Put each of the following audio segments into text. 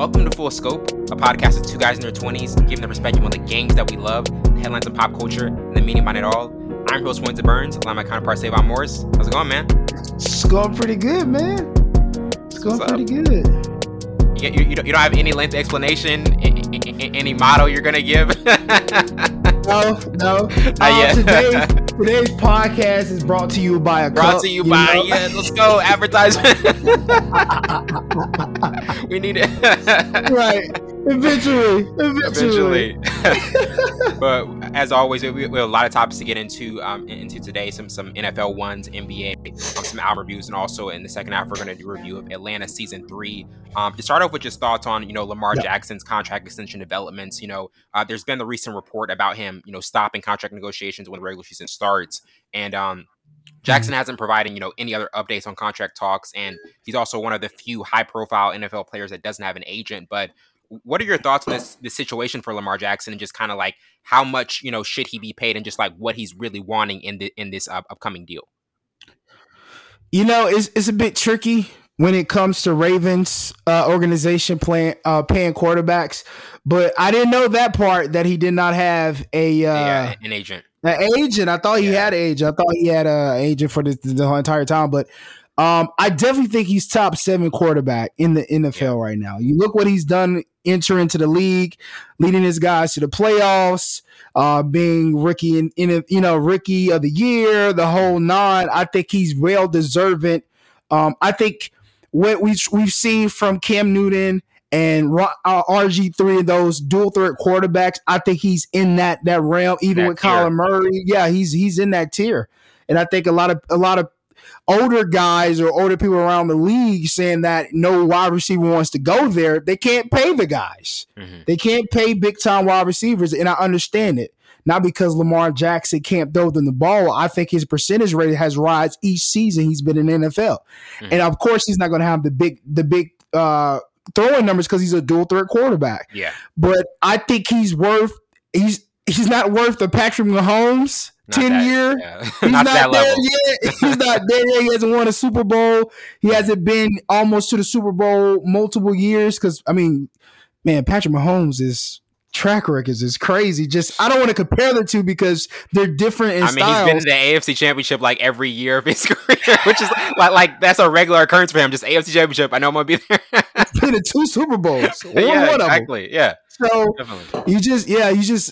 Welcome to Full Scope, a podcast of two guys in their 20s, giving their perspective on the games that we love, the headlines of pop culture, and the meaning behind it all. I'm your host, Vincent Burns, along with my counterpart, Savon Morris. How's it going, man? It's going pretty good, man. It's going pretty good. You don't have any length explanation, any motto you're going to give? No. Today's podcast is brought to you by a cup. Let's go, advertisement. We need it. Right. Eventually. But as always, we have a lot of topics to get into today. Some NFL ones, NBA, some album reviews, and also in the second half, we're going to do a review of Atlanta season 3. To start off with just thoughts on, Lamar Jackson's contract extension developments. There's been the recent report about him, stopping contract negotiations when the regular season starts. And Jackson hasn't provided, any other updates on contract talks. And he's also one of the few high profile NFL players that doesn't have an agent. But what are your thoughts on this situation for Lamar Jackson, and just kind of like how much, should he be paid, and just like what he's really wanting in this upcoming deal? It's a bit tricky when it comes to Ravens organization paying quarterbacks, but I didn't know that part, that he did not have an agent. An agent. I thought he had an agent. I thought he had an agent for the whole entire time. But I definitely think he's top 7 quarterback in the NFL right now. You look what he's done entering into the league, leading his guys to the playoffs, being rookie of the year, the whole nine. I think he's well deserving. I think what we've seen from Cam Newton and RG3, those dual threat quarterbacks, I think he's in that realm. Even with Kyler Murray, he's in that tier. And I think a lot of older guys or older people around the league saying that no wide receiver wants to go there, they can't pay the guys. Mm-hmm. They can't pay big-time wide receivers, and I understand it. Not because Lamar Jackson can't throw them the ball. I think his percentage rate has risen each season he's been in the NFL. Mm-hmm. And, of course, he's not going to have the big throwing numbers because he's a dual-threat quarterback. Yeah. But I think he's not worth the Patrick Mahomes 10-year. He's not that there yet. He's not there yet. He hasn't won a Super Bowl. He hasn't been almost to the Super Bowl multiple years because, Patrick Mahomes is – track records is crazy. Just I don't want to compare the two because they're different in styles. He's been in the AFC Championship like every year of his career, which is like that's a regular occurrence for him. Just AFC Championship. I know I'm gonna be there. He's been in 2 Super Bowls. One of them. Yeah. So definitely.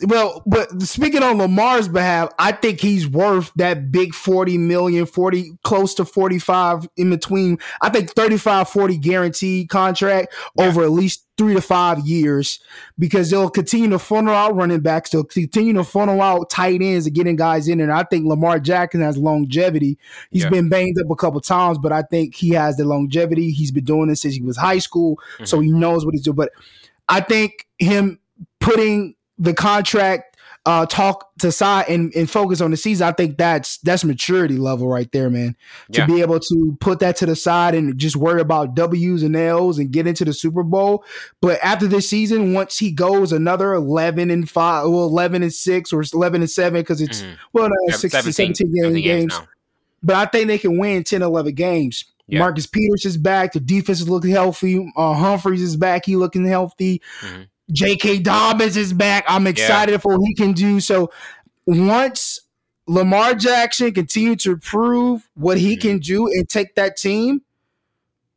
But speaking on Lamar's behalf, I think he's worth that big $40 million, 40 close to 45 in between. I think 35-40 guaranteed contract over at least 3 to 5 years, because they'll continue to funnel out running backs. They'll continue to funnel out tight ends and getting guys in there. And I think Lamar Jackson has longevity. He's been banged up a couple times, but I think he has the longevity. He's been doing this since he was high school, so he knows what he's doing. But I think him putting the contract talk to side and focus on the season, I think that's maturity level right there, man. Yeah. To be able to put that to the side and just worry about W's and L's and get into the Super Bowl. But after this season, once he goes another 11-5, or 11-6, or 11-7, because it's 17 games. But I think they can win 10-11 games. Yeah. Marcus Peters is back. The defense is looking healthy. Humphreys is back. He looking healthy. Mm-hmm. J.K. Dobbins is back. I'm excited for what he can do. So once Lamar Jackson continues to prove what he can do and take that team,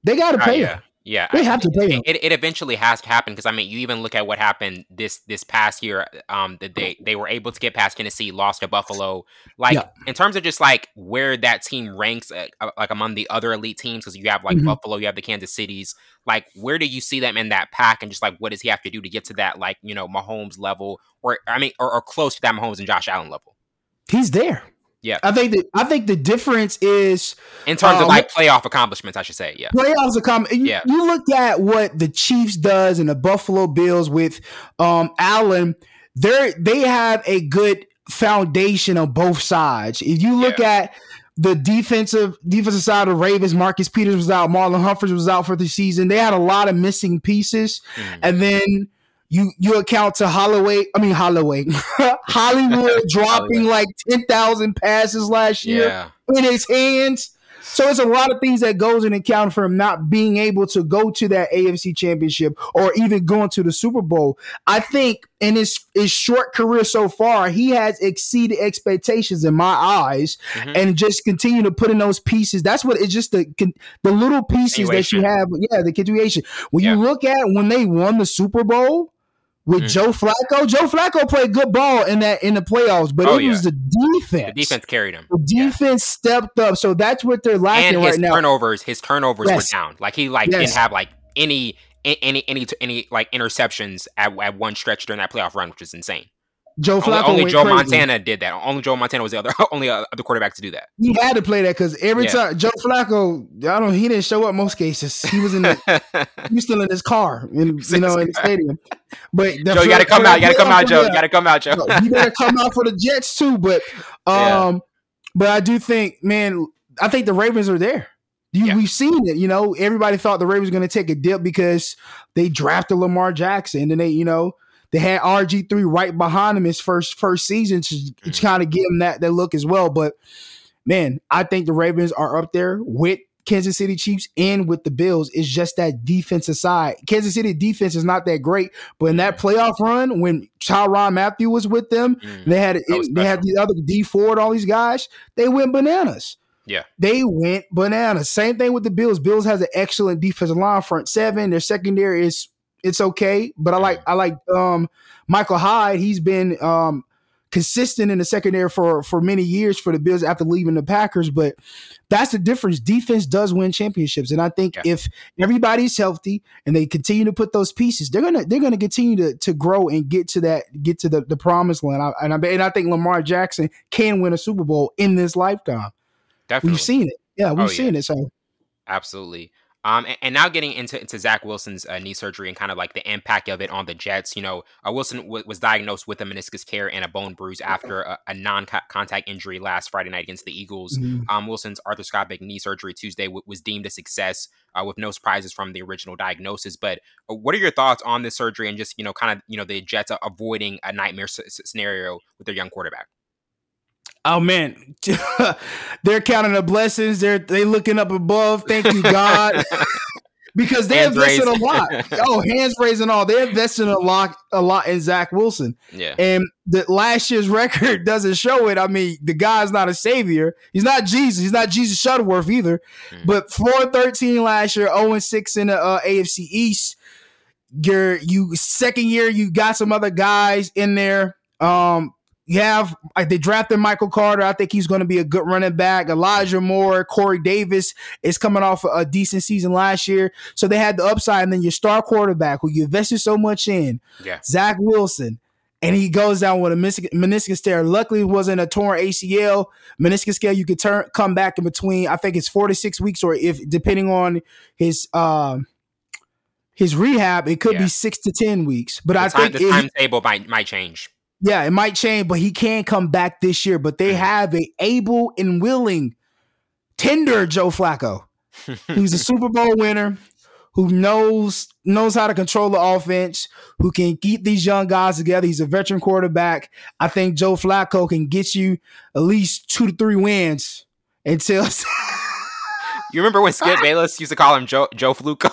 they got to pay him. Yeah, they have to pay him. It eventually has to happen, because you even look at what happened this past year. That they were able to get past Tennessee, lost to Buffalo. In terms of just like where that team ranks, like among the other elite teams, because you have like Buffalo, you have the Kansas Cities. Like, where do you see them in that pack, and just like what does he have to do to get to that like Mahomes level, or close to that Mahomes and Josh Allen level? He's there. Yeah, I think the difference is in terms of like playoff accomplishments, I should say. Yeah, playoffs accomplishments. You look at what the Chiefs does and the Buffalo Bills with Allen. They have a good foundation on both sides. If you look at the defensive side of the Ravens, Marcus Peters was out, Marlon Humphreys was out for the season. They had a lot of missing pieces, and then you account to Hollywood dropping like 10,000 passes last year in his hands. So it's a lot of things that goes in account for him not being able to go to that AFC championship or even going to the Super Bowl. I think in his short career so far, he has exceeded expectations in my eyes, and just continue to put in those pieces. That's what it's just the little pieces that you have. Yeah, the continuation. When you look at when they won the Super Bowl with Joe Flacco played good ball in the playoffs, but was the defense. The defense carried him. The defense stepped up, so that's what they're lacking right now. His turnovers were down. Like he didn't have like any like interceptions at one stretch during that playoff run, which is insane. Joe Flacco only Joe crazy. Montana did that. Only Joe Montana was the only other quarterback to do that. He had to play that because every time Joe Flacco, he didn't show up most cases. He was still in his car, in the stadium. But Joe, you gotta come out, Joe. You gotta come out for the Jets too. But, but I do think, man, I think the Ravens are there. We've seen it. Everybody thought the Ravens were going to take a dip because they drafted Lamar Jackson, and then they had RG3 right behind him his first season to kind of give him that look as well. But, man, I think the Ravens are up there with Kansas City Chiefs and with the Bills. It's just that defensive side. Kansas City defense is not that great, but in that playoff run when Tyrann Mathieu was with them, they had the other D Ford, all these guys, they went bananas. Yeah, they went bananas. Same thing with the Bills. Bills has an excellent defensive line, front seven. Their secondary is – it's okay, but I like Michael Hyde. He's been consistent in the secondary for many years for the Bills after leaving the Packers, but that's the difference. Defense does win championships, and I think if everybody's healthy and they continue to put those pieces, they're gonna continue to grow and get to the promised land. And I think Lamar Jackson can win a Super Bowl in this lifetime. Definitely. We've seen it. Yeah, we've seen it. So absolutely. And now getting into Zach Wilson's knee surgery and kind of like the impact of it on the Jets. Wilson was diagnosed with a meniscus tear and a bone bruise after a non-contact injury last Friday night against the Eagles. Wilson's arthroscopic knee surgery Tuesday was deemed a success with no surprises from the original diagnosis. But what are your thoughts on this surgery and just, the Jets avoiding a nightmare scenario with their young quarterback? Oh man, they're counting the blessings. They looking up above. Thank you, God, because they invested a lot. Oh, hands raised and all. They invested a lot in Zach Wilson. Yeah, and the last year's record doesn't show it. I mean, the guy's not a savior. He's not Jesus. He's not Jesus Shuttleworth either. But 4-13 last year, 0-6 in the AFC East. Your second year, you got some other guys in there. They drafted Michael Carter. I think he's going to be a good running back. Elijah Moore, Corey Davis is coming off a decent season last year. So they had the upside. And then your star quarterback, who you invested so much in, Zach Wilson, and he goes down with a meniscus tear. Luckily, it wasn't a torn ACL. Meniscus tear, you could come back in between. I think it's 4 to 6 weeks, or if depending on his rehab, it could be 6 to 10 weeks. But I think the timetable might change. Yeah, it might change, but he can come back this year. But they have an able and willing, tender Joe Flacco, who's a Super Bowl winner, who knows how to control the offense, who can keep these young guys together. He's a veteran quarterback. I think Joe Flacco can get you at least 2 to 3 wins until. You remember when Skip Bayless used to call him Joe Flacco?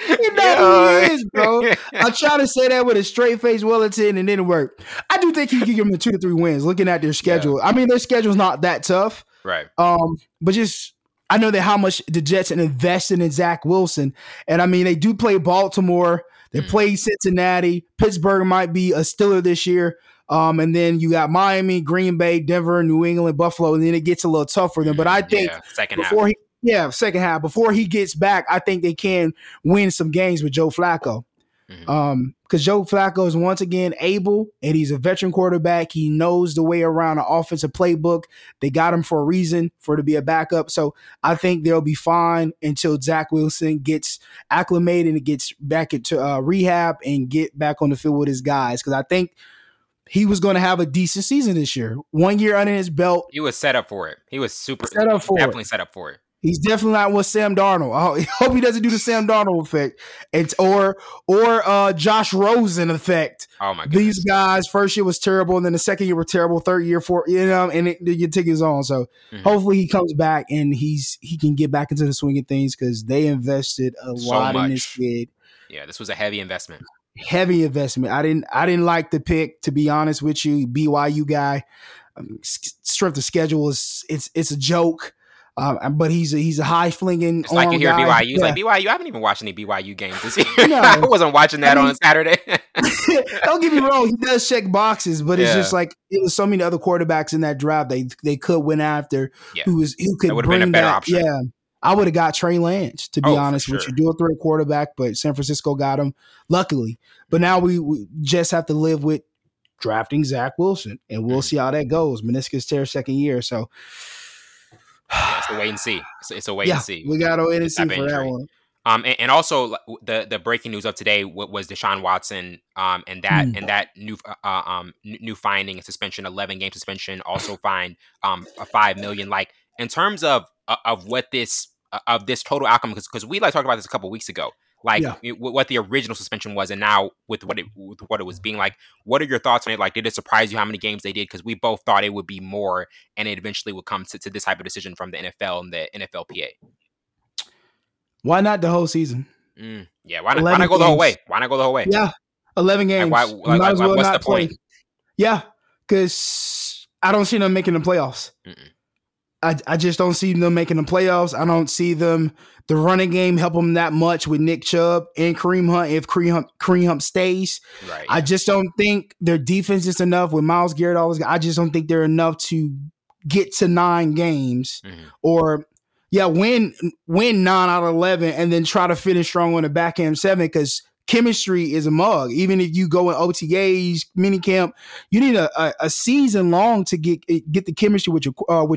He is, bro. I try to say that with a straight face, well intended, and it didn't work. I do think he could give them 2 to 3 wins. Looking at their schedule, I mean, their schedule's not that tough, right? But just I know that how much the Jets invested in Zach Wilson, and I mean they do play Baltimore, they play Cincinnati, Pittsburgh might be a stiller this year, and then you got Miami, Green Bay, Denver, New England, Buffalo, and then it gets a little tough for them. But I think second half. Before he gets back, I think they can win some games with Joe Flacco. Because Joe Flacco is once again able, and he's a veteran quarterback. He knows the way around an offensive playbook. They got him for a reason, for to be a backup. So I think they'll be fine until Zach Wilson gets acclimated and gets back into rehab and get back on the field with his guys. Because I think he was going to have a decent season this year. 1 year under his belt. He was set up for it. He was definitely set up for it. He's definitely not with Sam Darnold. I hope he doesn't do the Sam Darnold effect, and or Josh Rosen effect. Oh my god! These guys, first year was terrible, and then the second year were terrible. Third year, fourth, and your ticket's on. So hopefully he comes back and he can get back into the swing of things, because they invested a lot in this kid. Yeah, this was a heavy investment. Heavy investment. I didn't like the pick, to be honest with you. BYU guy, strength of schedule is it's a joke. But he's a high flinging. It's like you hear guy. BYU. Yeah. Like BYU, I haven't even watched any BYU games this year. No. I wasn't watching that on a Saturday. Don't get me wrong, he does check boxes, but it's just like it was so many other quarterbacks in that draft they could win after. Yeah. Who could bring been a better option. Yeah, I would have got Trey Lance, to be honest with you, dual threat quarterback, but San Francisco got him luckily. But now we just have to live with drafting Zach Wilson, and we'll see how that goes. Meniscus tear, second year, so. Yeah, it's a wait and see. It's a wait and see. We got a wait and see for injury. That one. And also the breaking news of today was Deshaun Watson, and that new finding, a suspension, 11-game suspension, also fined a $5 million. Like in terms of what this of this total outcome, because we talked about this a couple weeks ago, what the original suspension was, and now with what it was being like. What are your thoughts on it? Like, did it surprise you how many games they did? Because we both thought it would be more, and it eventually would come to this type of decision from the NFL and the NFLPA. Why not the whole season? Yeah, why not go the whole way? Why not go the whole way? Yeah, 11 games. Like, what's the point? Yeah, because I don't see them making the playoffs. I just don't see them making the playoffs. I don't see them. The running game help them that much with Nick Chubb and Kareem Hunt if Kareem Hunt stays. Right. I just don't think their defense is enough with Myles Garrett. I just don't think they're enough to get to 9 games or win 9 out of 11 and then try to finish strong on the back end 7, because chemistry is a mug. Even if you go in OTAs, minicamp, you need a season long to get the chemistry with your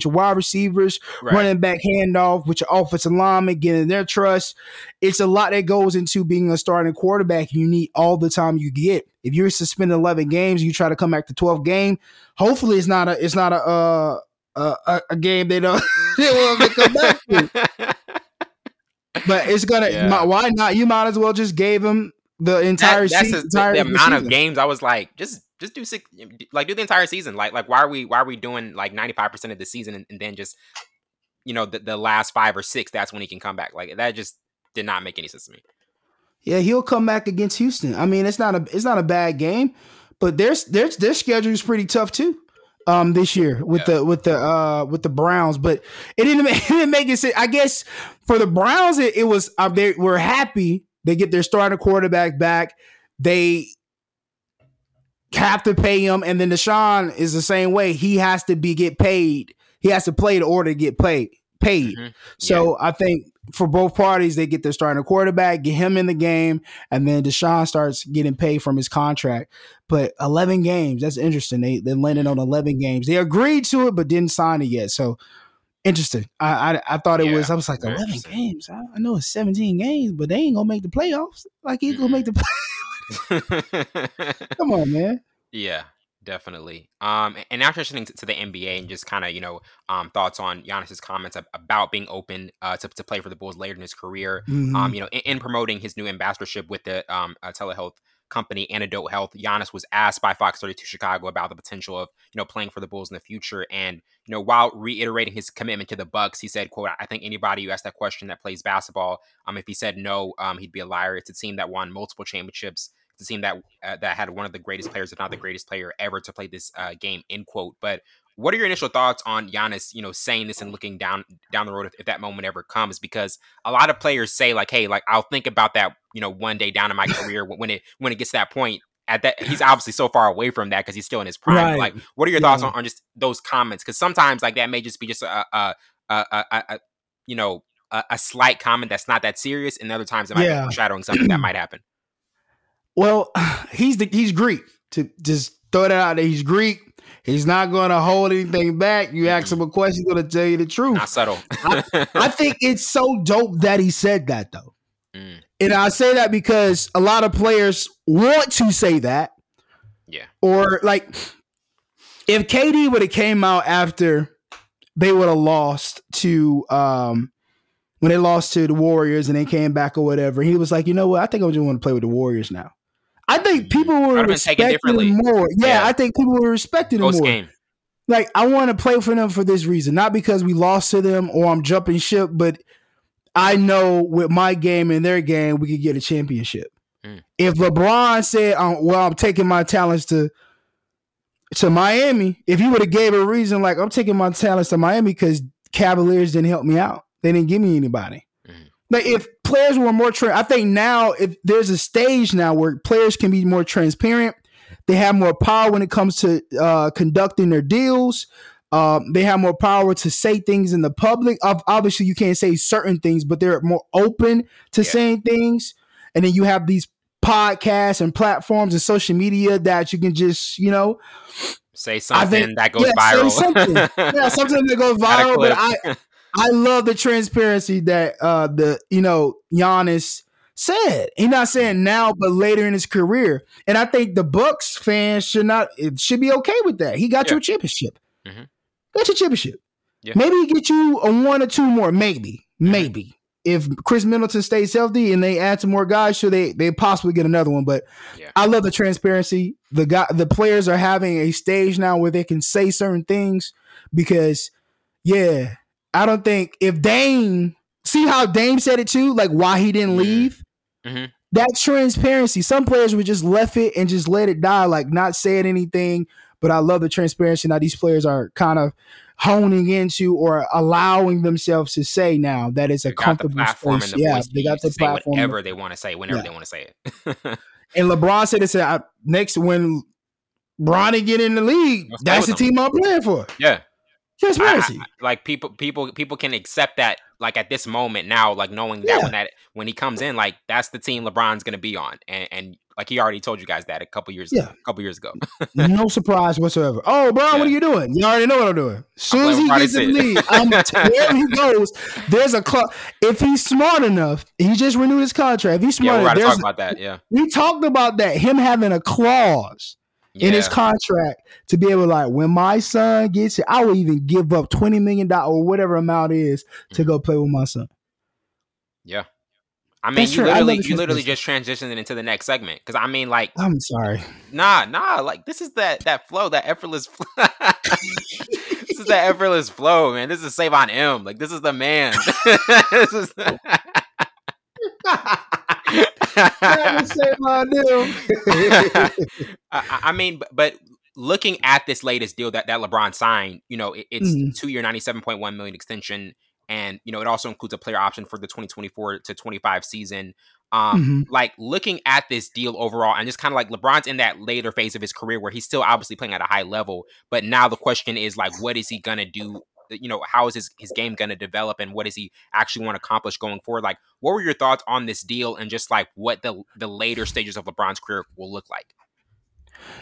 wide receivers, running back handoff, with your offensive linemen, getting their trust. It's a lot that goes into being a starting quarterback. You need all the time you get. If you're suspended 11 games, you try to come back to 12th game. Hopefully, it's not a game they don't want to come back to. But it's gonna. Yeah. Why not? You might as well just gave him the entire season. The amount of games, I was like, just do 6, like do the entire season. Like why are we doing like 95% of the season and then just the last 5 or 6? That's when he can come back. Like that just did not make any sense to me. Yeah, he'll come back against Houston. I mean, it's not a bad game, but their schedule is pretty tough too. This year with the Browns, but it didn't make it sense. I guess for the Browns, it was they were happy they get their starting quarterback back. They have to pay him, and then Deshaun is the same way. He has to get paid. He has to play in order to get paid. Mm-hmm. So I think for both parties, they get their starting quarterback, get him in the game, and then Deshaun starts getting paid from his contract. But 11 games, that's interesting. They landed on 11 games. They agreed to it, but didn't sign it yet. So interesting. I thought it was. I was like 11 games. I know it's 17 games, but they ain't gonna make the playoffs. Like he's gonna make the playoffs. Come on, man. Yeah. Definitely. And now transitioning to the NBA and just kind of, thoughts on Giannis's comments about being open to play for the Bulls later in his career, in promoting his new ambassadorship with the telehealth company Antidote Health. Giannis was asked by Fox 32 Chicago about the potential of, playing for the Bulls in the future. And, while reiterating his commitment to the Bucks, he said, quote, "I think anybody who asked that question that plays basketball, if he said no, he'd be a liar. It's a team that won multiple championships. It seemed that had one of the greatest players, if not the greatest player ever, to play this game," end quote. But what are your initial thoughts on Giannis, saying this and looking down the road if that moment ever comes? Because a lot of players say like, "Hey, like I'll think about that, one day down in my career when it gets to that point." At that, he's obviously so far away from that because he's still in his prime. Right. Like, what are your thoughts on just those comments? Because sometimes like that may just be just a slight comment that's not that serious, and other times it might be shadowing something that might happen. Well, he's Greek. To just throw that out there, he's Greek. He's not going to hold anything back. You ask him a question, he's going to tell you the truth. Not subtle. I think it's so dope that he said that, though. And I say that because a lot of players want to say that. Yeah. Or, like, if KD would have came out after they would have lost to when they lost to the Warriors and they came back or whatever, he was like, you know what? I think I just want to play with the Warriors now. I think people were respected more. Yeah, I think people were respected more. Game. Like, I want to play for them for this reason, not because we lost to them or I'm jumping ship, but I know with my game and their game, we could get a championship. Mm. If LeBron said, well, I'm taking my talents to Miami, if he would have gave a reason, like, I'm taking my talents to Miami because Cavaliers didn't help me out. They didn't give me anybody. Mm. Like, if players were more I think now, if there's a stage now where players can be more transparent, they have more power when it comes to conducting their deals. They have more power to say things in the public. Obviously, you can't say certain things, but they're more open to saying things. And then you have these podcasts and platforms and social media that you can just, you know, say something that goes viral. Something that goes viral. But I love the transparency that Giannis said. He's not saying now, but later in his career. And I think the Bucks fans should be okay with that. He got you a championship. Mm-hmm. That's a championship. Yeah. Maybe he get you a one or two more. Maybe if Chris Middleton stays healthy and they add some more guys, sure they possibly get another one. But I love the transparency. The players are having a stage now where they can say certain things because, I don't think if Dame see how Dame said it too, like why he didn't leave. Mm-hmm. That's transparency. Some players would just left it and just let it die, like not saying anything. But I love the transparency now these players are kind of honing into or allowing themselves to say now that it's a comfortable space. They got the platform. Whatever they want to say, whenever they want to say it. And LeBron said it's next when Bronny get in the league, that's the team I'm playing for. Yeah. Transparency. Like people can accept that like at this moment now, like knowing that when he comes in, like that's the team LeBron's gonna be on. And like he already told you guys that a couple years ago. No surprise whatsoever. Oh, bro, what are you doing? You already know what I'm doing. As soon as he gets in the league, wherever he goes, there's a club. If he's smart enough, he just renewed his contract. If he's smart enough, talk about that. Yeah, we talked about that. Him having a clause in his contract to be able to like, when my son gets here, I will even give up $20 million or whatever amount it is to go play with my son. Yeah. I mean, you literally just transitioned into the next segment. Because I mean, like, I'm sorry. Nah. Like, this is that flow, that effortless flow. This is the effortless flow, man. This is Savon M. Like, this is the man. This is the... I mean, but looking at this latest deal that LeBron signed, you know, it's two-year $97.1 million extension. And, you know, it also includes a player option for the 2024 to 25 season. Like looking at this deal overall and just kind of like LeBron's in that later phase of his career where he's still obviously playing at a high level. But now the question is like, what is he going to do? You know, how is his game going to develop and what does he actually want to accomplish going forward? Like, what were your thoughts on this deal and just like what the later stages of LeBron's career will look like?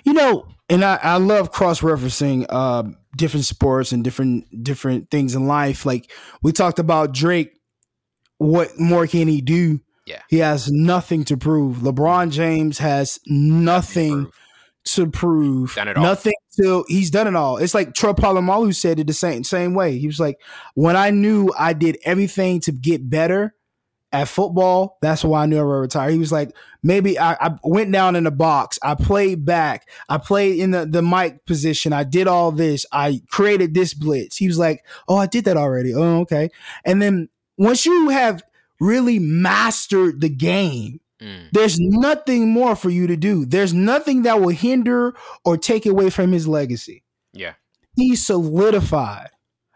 You know, and I love cross-referencing different sports and different things in life. Like we talked about Drake, what more can he do? Yeah, he has nothing to prove. LeBron James has nothing to prove. Done it all. Nothing till he's done it all. It's like Troy Polamalu said it the same way. He was like, when I knew I did everything to get better at football, that's why I knew I would retire. He was like, maybe I went down in the box. I played back. I played in the Mike position. I did all this. I created this blitz. He was like, oh, I did that already. Oh, okay. And then once you have really mastered the game, there's nothing more for you to do. There's nothing that will hinder or take away from his legacy. Yeah. He solidified.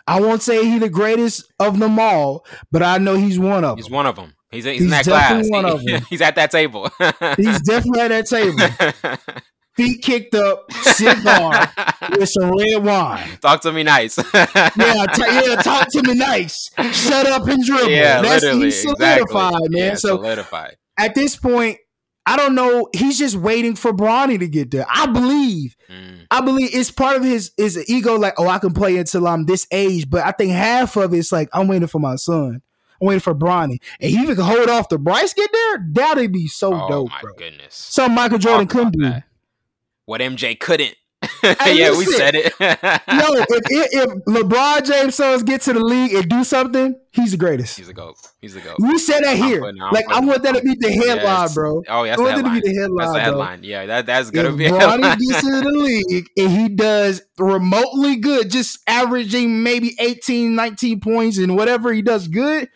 I won't say he's the greatest of them all, but I know he's one of them. He's one of them. He's in that class. One of them. He's at that table. He's definitely at that table. Feet kicked up, cigar with some red wine. Talk to me nice. Talk to me nice. Shut up and dribble. Yeah, he's solidified, exactly. Man. Yeah, so solidified. At this point, I don't know. He's just waiting for Bronny to get there. I believe it's part of his ego. Like, oh, I can play until I'm this age. But I think half of it's like, I'm waiting for my son. I'm waiting for Bronny. And he can hold off the Bryce get there. That'd be so dope. Oh my goodness. Something Michael Jordan couldn't do. What MJ couldn't. Hey, yeah, listen, we said it. Yo, if LeBron James sons get to the league and do something, he's the greatest. He's the GOAT. He's the GOAT. We said that here. Like, I want that to be the headline, bro. Oh, yeah, that's the headline. That's the headline. Bro. Yeah, that's going to be a headline. Bronny gets to the league and he does remotely good, just averaging maybe 18, 19 points and whatever he does good.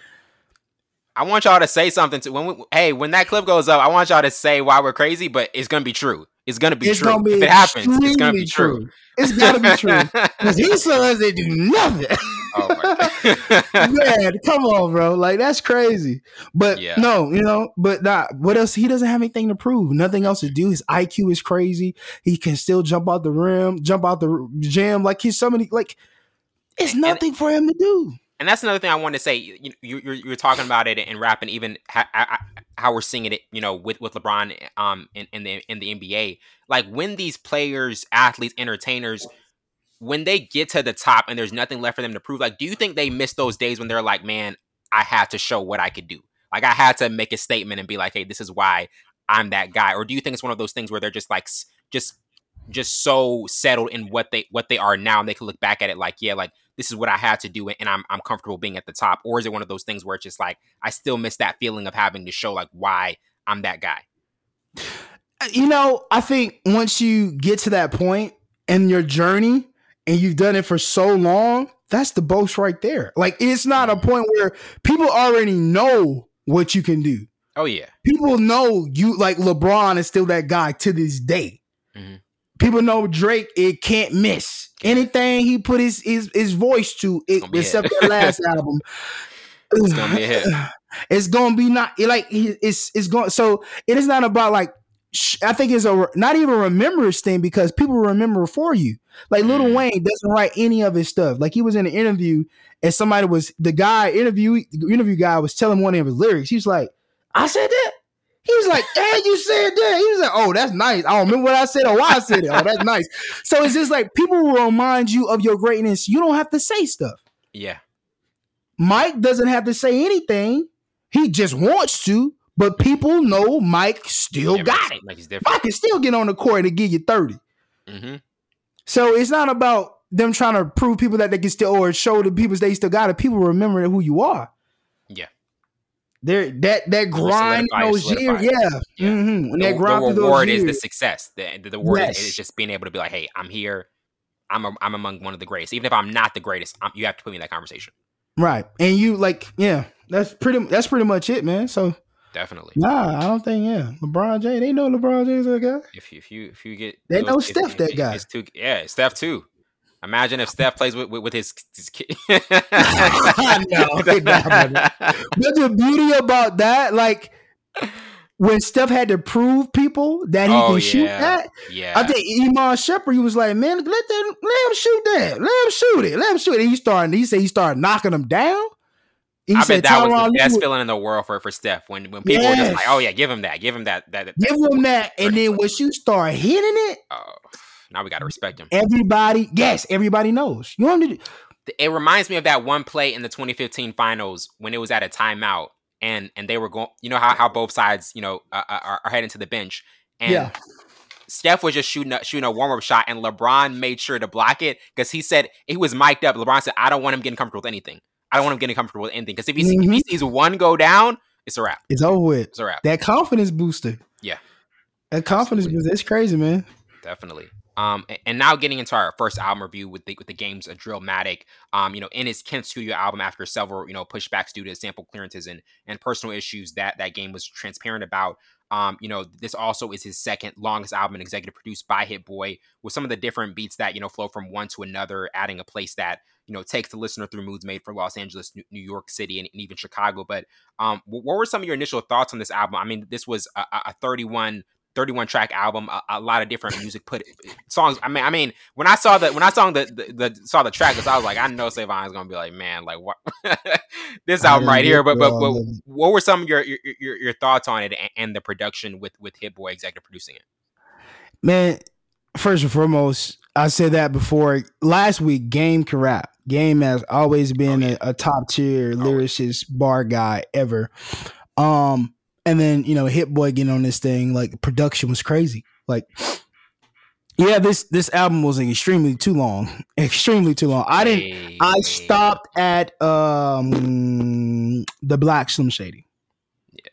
I want y'all to say something. When that clip goes up, I want y'all to say why we're crazy, but it's going to be true. It's going to be true. If it happens, it's going to be true. It's got to be true. Because these sons, they do nothing. Oh, my God. Man, come on, bro. Like, that's crazy. But yeah. What else? He doesn't have anything to prove. Nothing else to do. His IQ is crazy. He can still jump out the rim, jump out the gym. Like, he's somebody, like, it's nothing for him to do. And that's another thing I want to say. You're talking about it and rapping, even how we're seeing it, with LeBron in the NBA. Like, when these players, athletes, entertainers, when they get to the top and there's nothing left for them to prove, like, do you think they miss those days when they're like, man, I had to show what I could do? Like, I had to make a statement and be like, hey, this is why I'm that guy. Or do you think it's one of those things where they're just like, just so settled in what they are now, and they can look back at it like, yeah, like, this is what I had to do, and I'm comfortable being at the top? Or is it one of those things where it's just like, I still miss that feeling of having to show, like, why I'm that guy? I think once you get to that point in your journey and you've done it for so long, that's the boast right there. Like, it's not a point where people already know what you can do. Oh, yeah. People know you, like, LeBron is still that guy to this day. Mm-hmm. People know Drake, it can't miss. Anything he put his voice to, except that last album, it's gonna be a hit. It's gonna be so it is not about, like, I think it's not even a remembrance thing, because people remember for you. Like, Lil Wayne doesn't write any of his stuff. Like, he was in an interview and the interview guy was telling one of his lyrics. He was like, I said that. He was like, hey, you said that. He was like, oh, that's nice. I don't remember what I said or why I said it. Oh, that's nice. So it's just like, people will remind you of your greatness. You don't have to say stuff. Yeah. Mike doesn't have to say anything. He just wants to, but people know Mike still got it. Like, he's different. Mike can still get on the court and give you 30. Mm-hmm. So it's not about them trying to prove people that they can still, or show the people they still got it. People remember who you are. Yeah. There, that grind those years, yeah. Mm-hmm. When that grind, the reward is the success. The reward is just being able to be like, "Hey, I'm here. I'm among one of the greatest. Even if I'm not the greatest, you have to put me in that conversation." Right, and you like, yeah, that's pretty much it, man. So definitely, nah, I don't think, LeBron James, they know LeBron James that guy. If you get, they know Steph that guy. Steph too. Imagine if Steph plays with his kid. I know. But the beauty about that, like, when Steph had to prove people that he can shoot that, I think Iman Shepherd, he was like, man, let him shoot that. Let him shoot it. And he started knocking him down. I bet that was the best feeling in the world for Steph, when people were just like, oh, yeah, give him that. And then once you start hitting it. Oh. Now we got to respect him. Everybody knows. You want to do? It reminds me of that one play in the 2015 finals when it was at a timeout and they were going, how both sides, are heading to the bench. And Steph was just shooting a warm-up shot, and LeBron made sure to block it because he said, he was mic'd up. LeBron said, I don't want him getting comfortable with anything. Because if he sees one go down, it's a wrap. It's over with. It's a wrap. That confidence booster. Yeah. That confidence booster. It's crazy, man. Definitely. And now getting into our first album review with the Game's Drillmatic, in his 10th studio album, after several, pushbacks due to sample clearances and personal issues that Game was transparent about. This also is his second longest album and executive produced by Hit Boy, with some of the different beats that, flow from one to another, adding a place that, takes the listener through moods made for Los Angeles, New York City, and even Chicago. But what were some of your initial thoughts on this album? I mean, this was a 31 track album, a lot of different music put songs. I mean, when I saw the track list, I was like, I know Savon's gonna be like, man, like, what this album right here. But what were some of your thoughts on it and the production with Hit Boy executive producing it? Man, first and foremost, I said that before last week. Game can rap. Game has always been a top tier lyricist, bar guy ever. And then, Hit Boy getting on this thing, like, production was crazy. Like, Yeah, this album was extremely too long. I stopped at the Black Slim Shady. Yeah,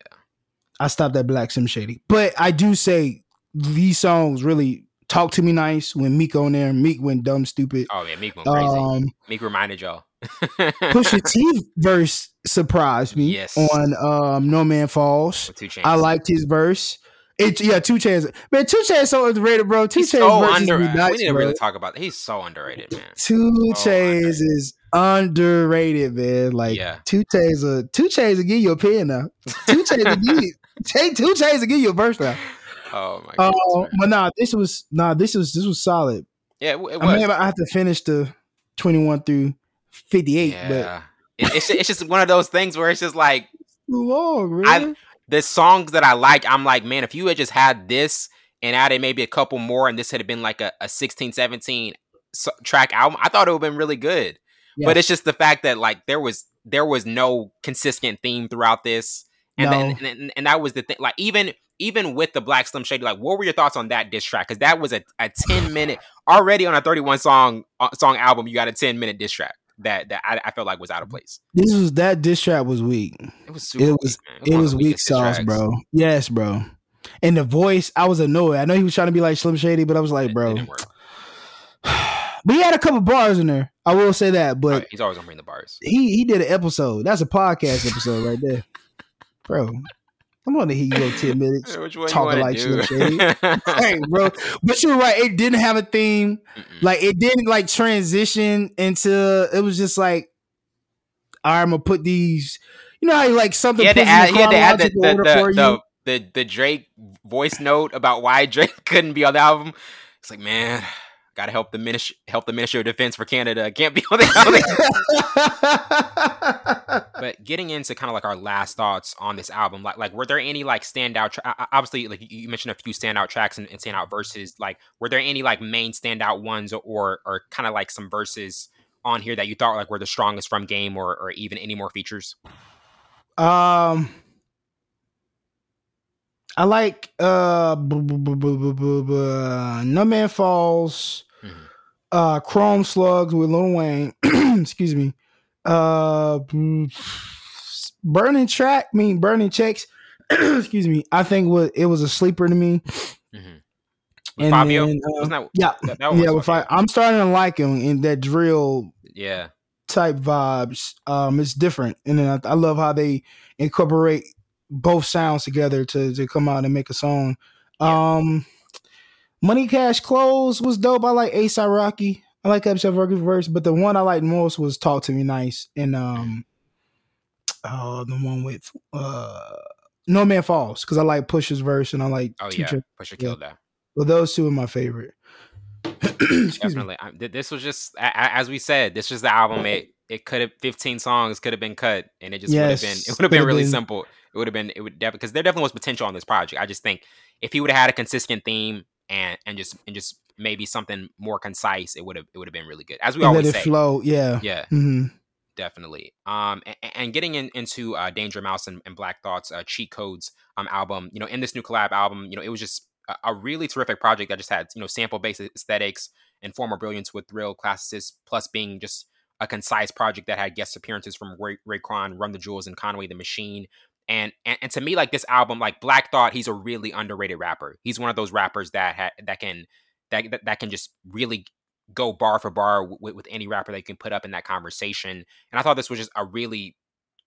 I stopped at Black Slim Shady. But I do say these songs really talk to me nice. When Meek on there, Meek went dumb stupid. Oh yeah, Meek went crazy. Meek reminded y'all. Pusha T verse surprised me. Yes. On No Man Falls. 2 Chainz. I liked his verse. 2 Chainz. Man, 2 Chainz so underrated, bro. 2 Chainz so underrated. Nice, we need to really talk about that. He's so underrated, man. 2 Chainz is underrated, man. Like, yeah. 2 Chainz will give you a pen now. 2 Chainz will give you take 2 Chainz will give you a verse now. Oh my god. But this was solid. Yeah, it was. I have to finish the 21 through 58, yeah. But it's just one of those things where it's just like too long, really. The songs that I like, I'm like, man, if you had just had this and added maybe a couple more and this had been like a 16, 17 track album, I thought it would have been really good. Yeah. But it's just the fact that like there was no consistent theme throughout this. And no. and that was the thing. Like even with the Black Slim Shady, like what were your thoughts on that diss track? Because that was a 10-minute already on a 31 song album, you got a 10-minute diss track. That I felt like was out of place. That diss track was weak. It was super weak, man. It was weak sauce, bro. Yes, bro. And the voice, I was annoyed. I know he was trying to be like Slim Shady, but I was like, bro. It didn't work. But he had a couple bars in there. I will say that, but he's always gonna bring the bars. He did an episode. That's a podcast episode right there, bro. I'm gonna hear you 10 minutes talking like Slim Shady. Hey, bro. But you're right. It didn't have a theme. Mm-mm. Like it didn't like transition into. It was just like, I'm gonna put these. You know how you like something. He had to add the Drake voice note about why Drake couldn't be on the album. It's like, man, gotta help the Ministry of Defense for Canada. Can't be on the album. But getting into kind of like our last thoughts on this album, like were there any like standout? Obviously, like you mentioned a few standout tracks and standout verses. Like, were there any like main standout ones or kind of like some verses on here that you thought like were the strongest from Game or even any more features? I like No Man Falls, Chrome Slugs with Lil Wayne, excuse me, Burning Checks, excuse me. I think it was a sleeper to me. Mm-hmm. And Fabio, then, I'm starting to like him in that drill, yeah, type vibes. It's different, and then I love how they incorporate both sounds together to come out and make a song. Yeah. Money Cash Clothes was dope. I like ASAP Rocky. I like ASAP Rocky's verse, but the one I liked most was Talk to Me Nice and the one with No Man Falls, because I like Pusha's verse and I like Pusha killed that. Well, those two are my favorite. Definitely. This was just, as we said, this was the album. It could have 15 songs could have been cut, and it just would have been really simple. It would definitely because there definitely was potential on this project. I just think if he would have had a consistent theme and just maybe something more concise, it would have been really good. As we always say, flow. Yeah, yeah, mm-hmm. Definitely. And getting into Danger Mouse and Black Thought's Cheat Codes album, you know, in this new collab album, you know, it was just a really terrific project that just had, you know, sample based aesthetics and former brilliance with thrill classics, plus being just a concise project that had guest appearances from Raekwon, Run the Jewels, and Conway the Machine. And to me, like this album, like Black Thought, he's a really underrated rapper. He's one of those rappers that can just really go bar for bar with any rapper they can put up in that conversation. And I thought this was just a really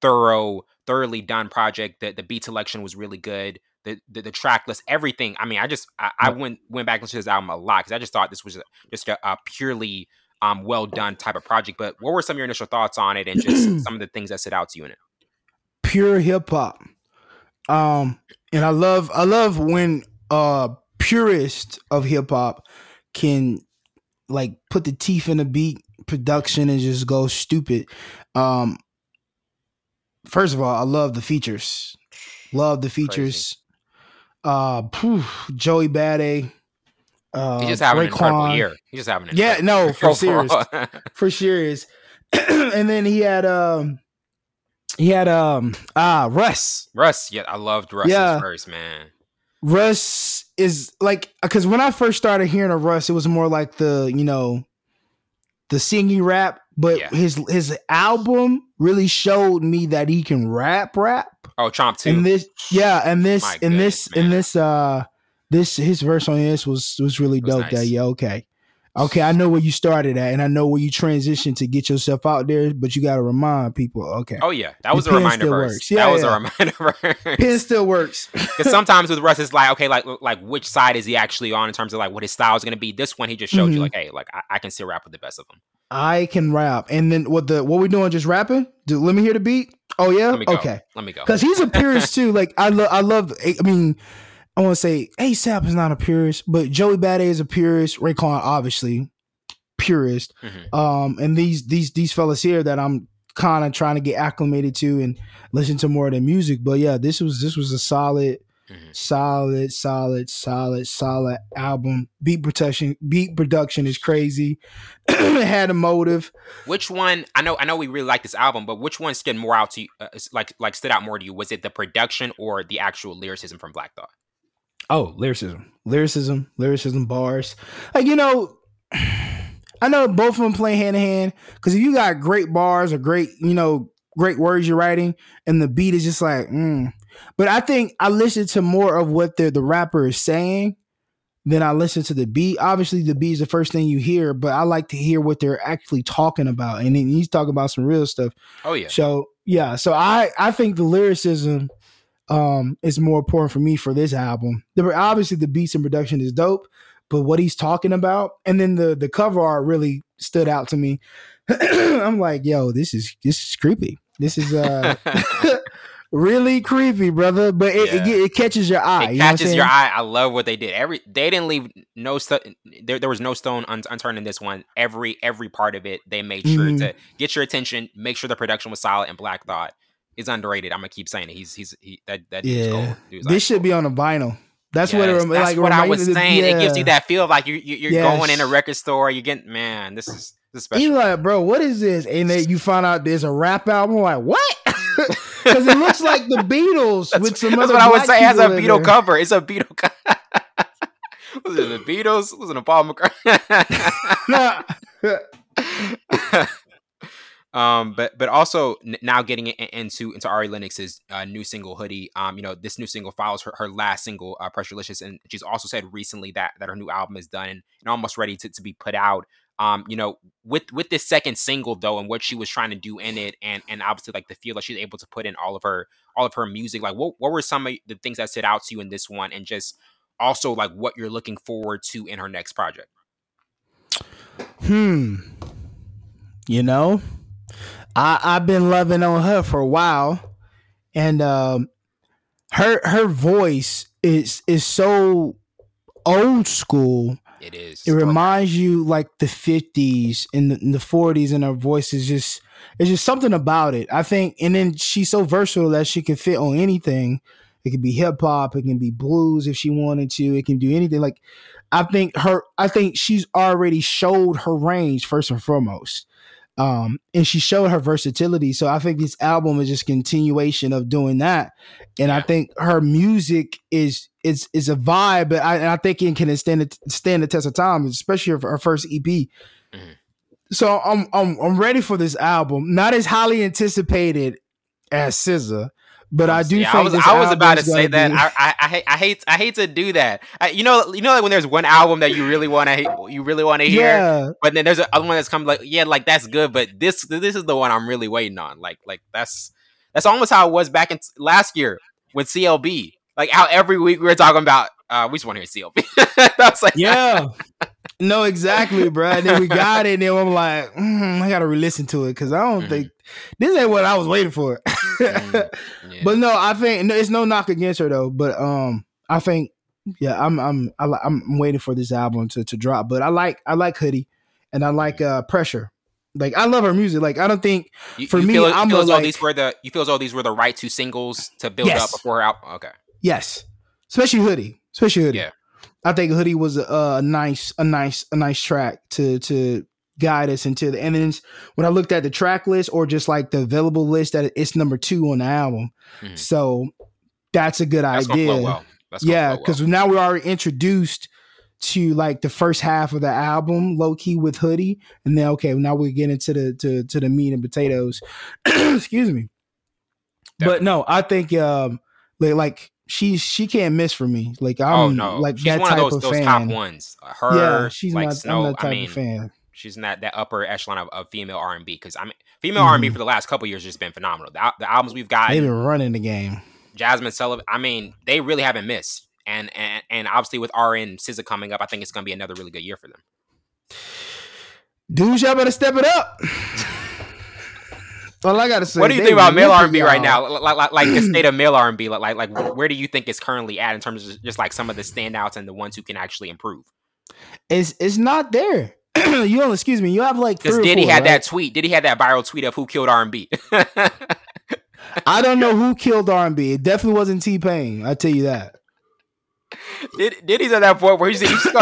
thoroughly done project. The beat selection was really good. The track list, everything. I mean, I went back and listened to this album a lot because I just thought this was just a purely well done type of project. But what were some of your initial thoughts on it and just some of the things that stood out to you in it? Pure hip hop. And I love when purists of hip hop can like put the teeth in the beat production and just go stupid. First of all, I love the features. Crazy. Joey Bada$$. He just having an incredible year. For serious. For serious. And then he had Russ. I loved Russ's verse, man. Russ is like, because when I first started hearing a Russ, it was more like the, you know, the singing rap, but his album really showed me that he can rap. Oh, Chomp 2. And this his verse on this was really dope. Nice. Okay, I know where you started at, and I know where you transitioned to get yourself out there, but you got to remind people, okay. Oh, yeah. That was a reminder verse. Yeah, that was a reminder verse. Pen still works. Because sometimes with Russ, it's like, okay, like which side is he actually on in terms of, like, what his style is going to be? This one, he just showed you, like, hey, like, I can still rap with the best of them. I can rap. And then what we doing, just rapping? Dude, let me hear the beat. Oh, yeah? Okay. Let me go. Because he's a purist, too. Like, I want to say ASAP is not a purist, but Joey Bada$ is a purist. Raekwon, obviously, purist. Mm-hmm. And these fellas here that I'm kind of trying to get acclimated to and listen to more of their music. But yeah, this was a solid, solid album. Beat production is crazy. It had a motive. Which one? I know we really like this album, but which one stood more out to you? Like stood out more to you? Was it the production or the actual lyricism from Black Thought? Oh, lyricism, bars. Like, you know, I know both of them play hand in hand, because if you got great bars or great words you're writing, and the beat is just like, But I think I listen to more of what the rapper is saying than I listen to the beat. Obviously, the beat is the first thing you hear, but I like to hear what they're actually talking about. And then he's talking about some real stuff. Oh, yeah. So, yeah. So I think the lyricism... it's more important for me for this album. Obviously the beats and production is dope, but what he's talking about, and then the cover art really stood out to me. I'm like, yo, this is creepy. This is really creepy, brother. But it catches your eye. It catches your eye. I love what they did. They didn't leave no stone. There was no stone unturned in this one. Every part of it, they made sure to get your attention. Make sure the production was solid. And Black Thought is underrated. I'm gonna keep saying it. That dude's cold. Dude's this should be on a vinyl. That's what I was saying. Yeah. It gives you that feel of like you're going in a record store. You're getting, man, this is special. You're like, bro, what is this? And then you find out there's a rap album. Like, what? Because it looks like the Beatles with some other. That's what I was saying. It has a Beatle cover. It's a Beatle cover. Was it the Beatles? Was it a Paul McCartney? But also now getting into Ari Lennox's new single Hoodie. You know, this new single follows her last single, Pressurelicious, and she's also said recently that her new album is done and almost ready to be put out. You know, with this second single though, and what she was trying to do in it, and obviously like the feel that she's able to put in all of her music. Like, what were some of the things that stood out to you in this one, and just also like what you're looking forward to in her next project? You know. I've been loving on her for a while, and her voice is so old school. It is. It reminds you like the 50s and the 40s, and her voice is just, it's just something about it, I think. And then she's so versatile that she can fit on anything. It can be hip hop, it can be blues if she wanted to, it can do anything. Like I think she's already showed her range first and foremost. And she showed her versatility. So I think this album is just continuation of doing that. And I think her music is a vibe, but I think it can stand the test of time, especially her first EP. So I'm ready for this album. Not as highly anticipated as SZA, but I do. I was about to say that. I hate to do that. You know, like when there's one album that you really want to hear, but then there's another one that's come like, yeah, like that's good, but this is the one I'm really waiting on. Like that's almost how it was back in last year with CLB. Like how every week we were talking about, we just want to hear CLB. I was like, yeah. No, exactly, bro. And then we got it, and then I'm like, I gotta re-listen to it because I don't think this ain't what I was waiting for. But no, I think it's no knock against her though. But I think I'm waiting for this album to drop. But I like Hoodie, and I like Pressure. Like I love her music. Like I don't think you feel as though these were the right two singles to build up before her album. Okay. Yes, especially Hoodie. Yeah. I think Hoodie was a nice track to guide us into the. And then when I looked at the track list, or just like the available list, that it's number 2 on the album. So that's a good idea. Well. That's yeah, because well. Now we're already introduced to like the first half of the album, low key with Hoodie, and then okay, now we get into the meat and potatoes. Excuse me. Definitely. But no, I think like she can't miss for me. Like I'm like she's that one type of those fan. Top ones. Her, yeah, she's like Snow. I'm that type of fan. She's not that upper echelon of female R&B because I mean female R&B for the last couple of years has just been phenomenal. The albums we've got, they've been running the game. Jasmine Sullivan, I mean, they really haven't missed. And obviously with RN SZA coming up, I think it's going to be another really good year for them. Dudes, y'all better step it up. That's all I got to say. What do you think about male R&B right now? Like the state of male R&B, like where do you think it's currently at in terms of just like some of the standouts and the ones who can actually improve? It's not there. You don't, excuse me. You have like three or Diddy four, had right? that tweet. Diddy had that viral tweet of who killed R&B. I don't know who killed R&B. It definitely wasn't T-Pain. I tell you that. Diddy's at that point where he's just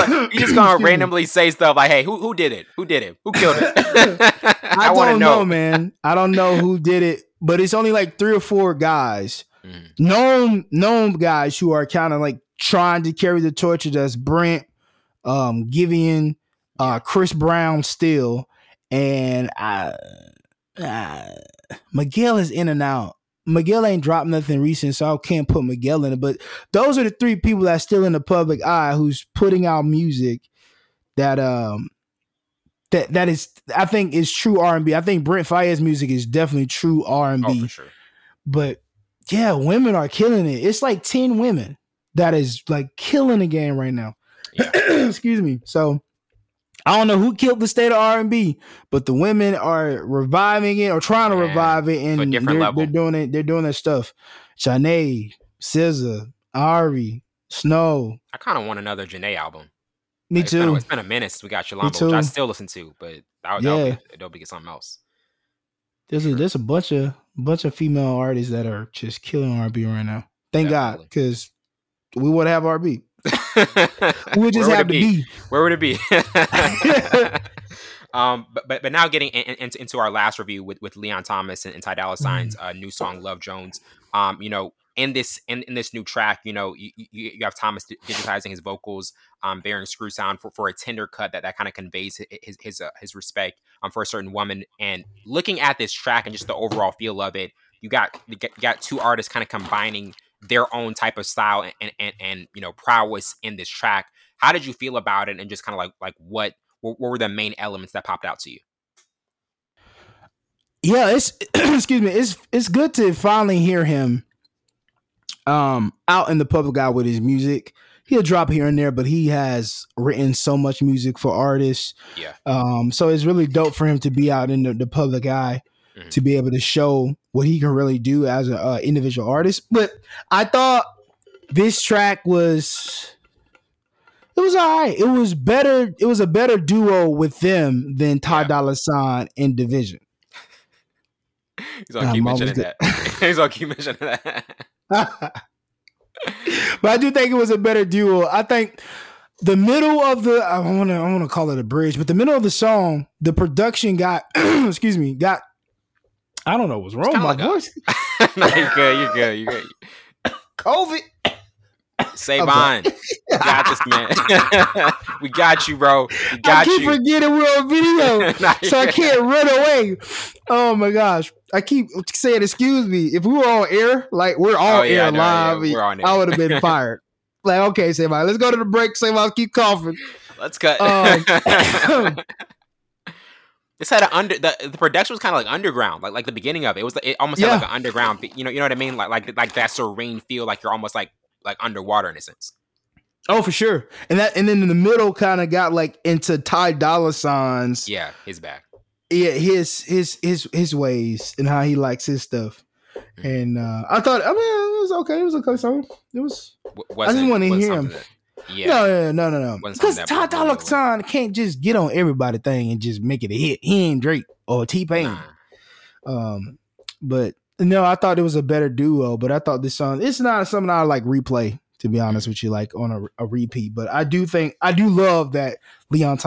gonna randomly say stuff like, "Hey, who did it? Who did it? Who killed it?" I don't know, man. I don't know who did it, but it's only like three or four guys, known guys who are kind of like trying to carry the torch. That's Brent, Givian, Chris Brown, still, and Miguel is in and out. Miguel ain't dropped nothing recent, so I can't put Miguel in it. But those are the three people that's still in the public eye who's putting out music that that is, I think, is true R&B. I think Brent Faiyaz music is definitely true R&B. Oh, for sure. But yeah, women are killing it. It's like 10 women that is like killing the game right now. Yeah. Excuse me. So I don't know who killed the state of R&B, but the women are reviving it or trying to revive it, and they're doing it. They're doing their stuff. Jhené, SZA, Ari, Snow. I kind of want another Jhené album. Me too. It's been a minute since we got Shalamba, which I still listen to, but that'll be something else. There's a bunch of female artists that are just killing R&B right now. Thank God, because we would have R&B. We'll just have to be. Where would it be? But now getting into our last review with Leon Thomas and Ty Dolla $ign's new song "Love Jones." You know, in this new track, you know, you have Thomas digitizing his vocals, bearing screw sound for a tender cut that kind of conveys his respect for a certain woman. And looking at this track and just the overall feel of it, you got two artists kind of combining their own type of style and you know, prowess in this track. How did you feel about it, and just kind of like what were the main elements that popped out to you? Yeah, it's excuse me, it's good to finally hear him out in the public eye with his music. He'll drop here and there, but he has written so much music for artists. Yeah. So it's really dope for him to be out in the public eye. Mm-hmm. To be able to show what he can really do as an individual artist. But I thought this track was all right. It was better. It was a better duo with them than Ty Dolla $ign and Division. He's gonna keep mentioning that. He's gonna keep mentioning that. But I do think it was a better duo. I think the middle of I want to call it a bridge, but the middle of the song, the production got I don't know what's wrong with my voice. No, you're good. COVID. Savon, we got this, man. We got you, bro. We got you. I keep forgetting we're on video, so I can't run away. Oh, my gosh. I keep saying, excuse me. If we were on air, like we're on air live, I would have been fired. Like, okay, Savon, let's go to the break. Savon, keep coughing. Let's cut. This had the production was kind of like underground, like the beginning of it. It was it almost had like an underground, you know what I mean, like that serene feel, like you're almost like underwater in a sense. Oh, for sure. And then in the middle, kind of got like into Ty Dolla $ign's. Yeah, his back. Yeah, his ways and how he likes his stuff. Mm-hmm. And I thought, I mean, it was okay. It was okay song. It was. I just want to hear him. Yeah. No. Because Ty Dolla $ign can't just get on everybody thing and just make it a hit. He ain't Drake or T-Pain. Nah. But no, I thought it was a better duo. But I thought this song, it's not something I like replay, to be honest with you, like on a repeat. But I do love that Leon